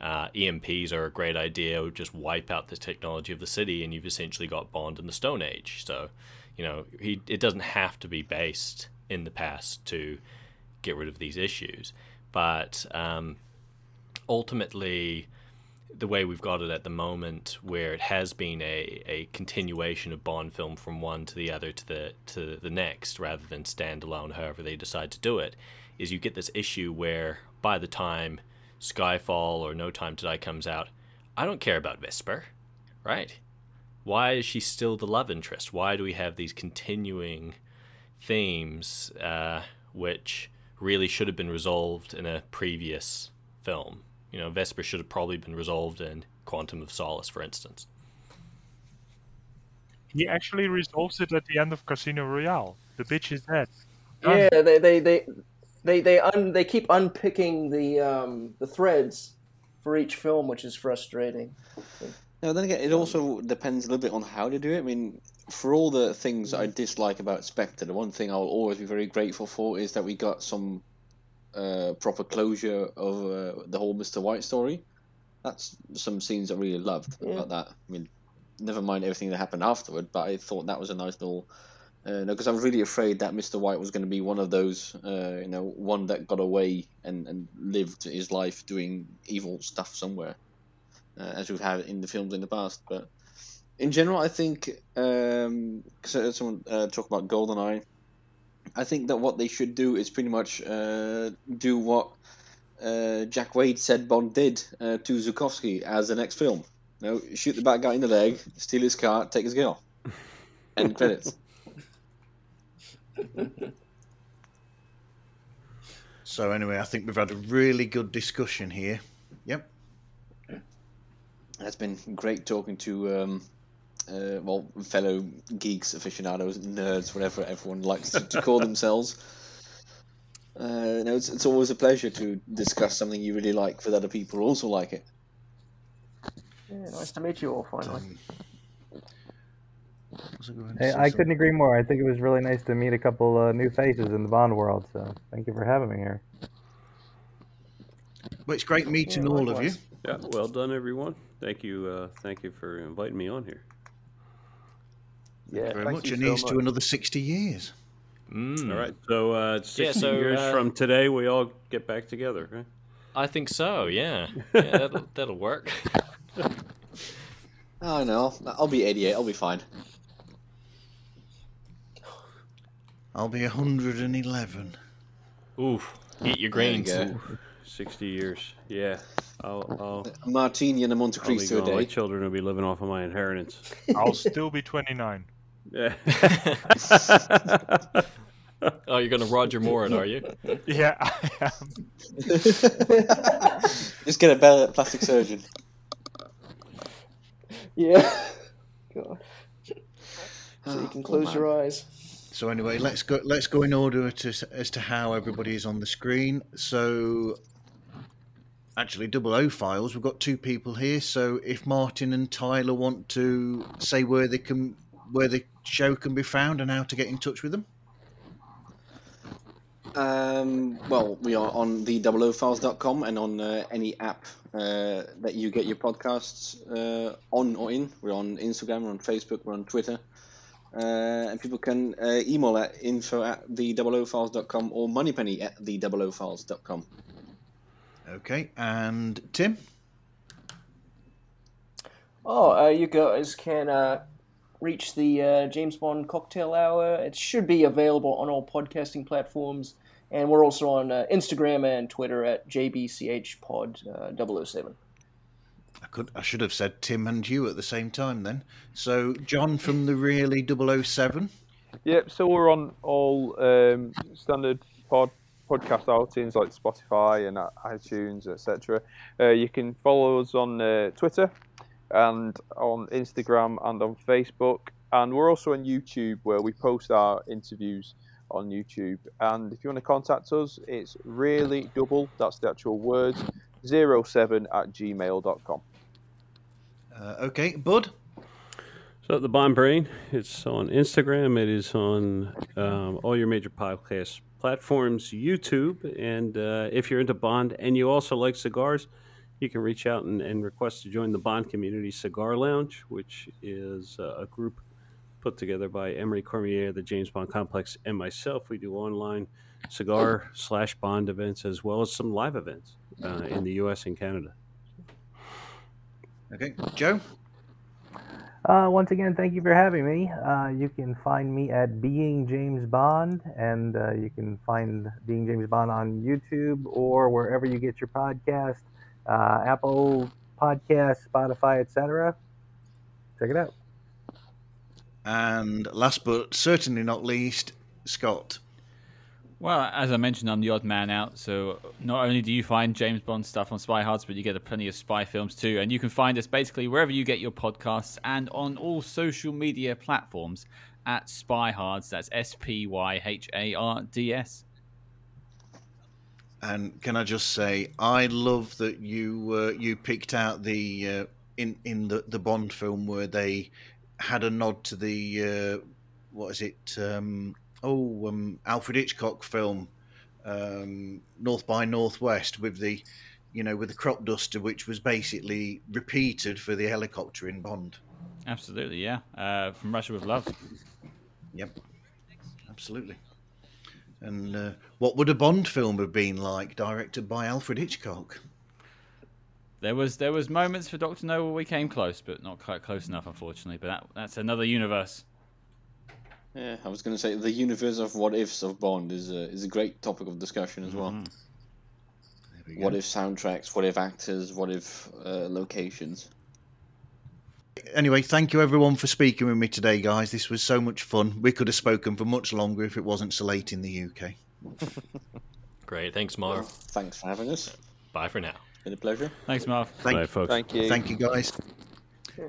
EMPs are a great idea. Just wipe out the technology of the city and you've essentially got Bond in the Stone Age. So, you know, it doesn't have to be based in the past to get rid of these issues. But ultimately, the way we've got it at the moment, where it has been a continuation of Bond film from one to the other to the next, rather than standalone, however they decide to do it, is you get this issue where by the time Skyfall or No Time to Die comes out, I don't care about Vesper, right? Why is she still the love interest? Why do we have these continuing themes which really should have been resolved in a previous film? You know, Vesper should have probably been resolved in Quantum of Solace, for instance. He actually resolves it at the end of Casino Royale. The bitch is dead. Yeah, they keep unpicking the threads for each film, which is frustrating. No, then again, it also depends a little bit on how to do it. I mean, for all the things I dislike about Spectre, the one thing I'll always be very grateful for is that we got some proper closure of the whole Mr. White story. That's some scenes I really loved about that. I mean, never mind everything that happened afterward, but I thought that was a nice little... because I was really afraid that Mr. White was going to be one of those, one that got away and lived his life doing evil stuff somewhere, as we've had in the films in the past. But in general, I think... because I heard someone talk about GoldenEye, I think that what they should do is pretty much do what Jack Wade said Bond did to Zukovsky as the next film. You know, shoot the bad guy in the leg, steal his car, take his girl. End credits. So anyway, I think we've had a really good discussion here. Yep. It's been great talking to... fellow geeks, aficionados, nerds, whatever everyone likes to call themselves. It's always a pleasure to discuss something you really like with other people who also like it. Yeah, nice to meet you all finally. I couldn't agree more. I think it was really nice to meet a couple new faces in the Bond world, so thank you for having me here. Well, it's great meeting all of you. Yeah, well done, everyone. Thank you for inviting me on here. Yeah, thank you very much. And here's to another 60 years. All right. So 60 years from today, we all get back together, right? I think so, yeah. Yeah, that'll work. Oh, no. I'll be 88. I'll be fine. I'll be 111. Oof. Eat your grains. 60 years. Yeah. I'll Martini and a Monte Cristo a day. My children will be living off of my inheritance. I'll still be 29. Yeah. Oh, you're going to Roger Moore it, are you? Yeah, I am. Just get a plastic surgeon. Yeah. God. So you can close your eyes. So anyway, let's go in order as to how everybody is on the screen. So... Actually, 00 Files, we've got two people here, so if Martin and Tyler want to say where the show can be found and how to get in touch with them. We are on the 00files.com and on any app that you get your podcasts on or in. We're on Instagram, we're on Facebook, we're on Twitter. And people can email at info@the00files.com or moneypenny@the00files.com. Okay, and Tim? You guys can reach the James Bond Cocktail Hour. It should be available on all podcasting platforms, and we're also on Instagram and Twitter at JBCHPod007. I should have said Tim and you at the same time then. So John from the Really 007. Yep, so we're on all standard podcast outings like Spotify and iTunes, etc. You can follow us on Twitter and on Instagram and on Facebook. And we're also on YouTube, where we post our interviews on YouTube. And if you want to contact us, it's really double, that's the actual word, 07 at gmail.com. Okay, Bud? So at the Bond Brain, it's on Instagram, it is on all your major podcast platforms, YouTube, and if you're into Bond and you also like cigars, you can reach out and request to join the Bond Community Cigar Lounge, which is a group put together by Emery Cormier, the James Bond Complex, and myself. We do online cigar/Bond events, as well as some live events in the U.S. and Canada. Okay, Joe? Once again, thank you for having me. You can find me at Being James Bond, and you can find Being James Bond on YouTube or wherever you get your podcast, Apple Podcasts, Spotify, etc. Check it out. And last but certainly not least, Scott. Well, as I mentioned, I'm the odd man out, so not only do you find James Bond stuff on Spy Hards, but you get plenty of spy films too, and you can find us basically wherever you get your podcasts and on all social media platforms at Spy Hards. That's SPYHARDS. And can I just say, I love that you picked out the in the Bond film where they had a nod to the Alfred Hitchcock film North by Northwest with the crop duster, which was basically repeated for the helicopter in Bond. Absolutely, yeah. From Russia with Love. Yep, absolutely. And what would a Bond film have been like, directed by Alfred Hitchcock? There was moments for Dr. No where we came close, but not quite close enough, unfortunately. But that's another universe. Yeah, I was going to say the universe of what ifs of Bond is a great topic of discussion as well. There we go. What if soundtracks? What if actors? What if locations? Anyway, thank you everyone for speaking with me today, guys. This was so much fun. We could have spoken for much longer if it wasn't so late in the UK. Great, thanks, Marv. Well, thanks for having us. Bye for now. Been a pleasure. Thanks, Marv. Bye, folks. Thank you. Thank you, guys. Yeah.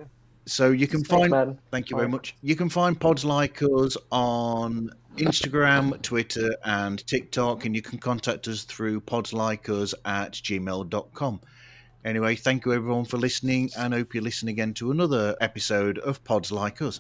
So you can find... Thank you very much. You can find pods like us on Instagram, Twitter, and TikTok, and you can contact us through podslikeus at gmail.com. Anyway, thank you, everyone, for listening, and hope you listen again to another episode of Pods Like Us.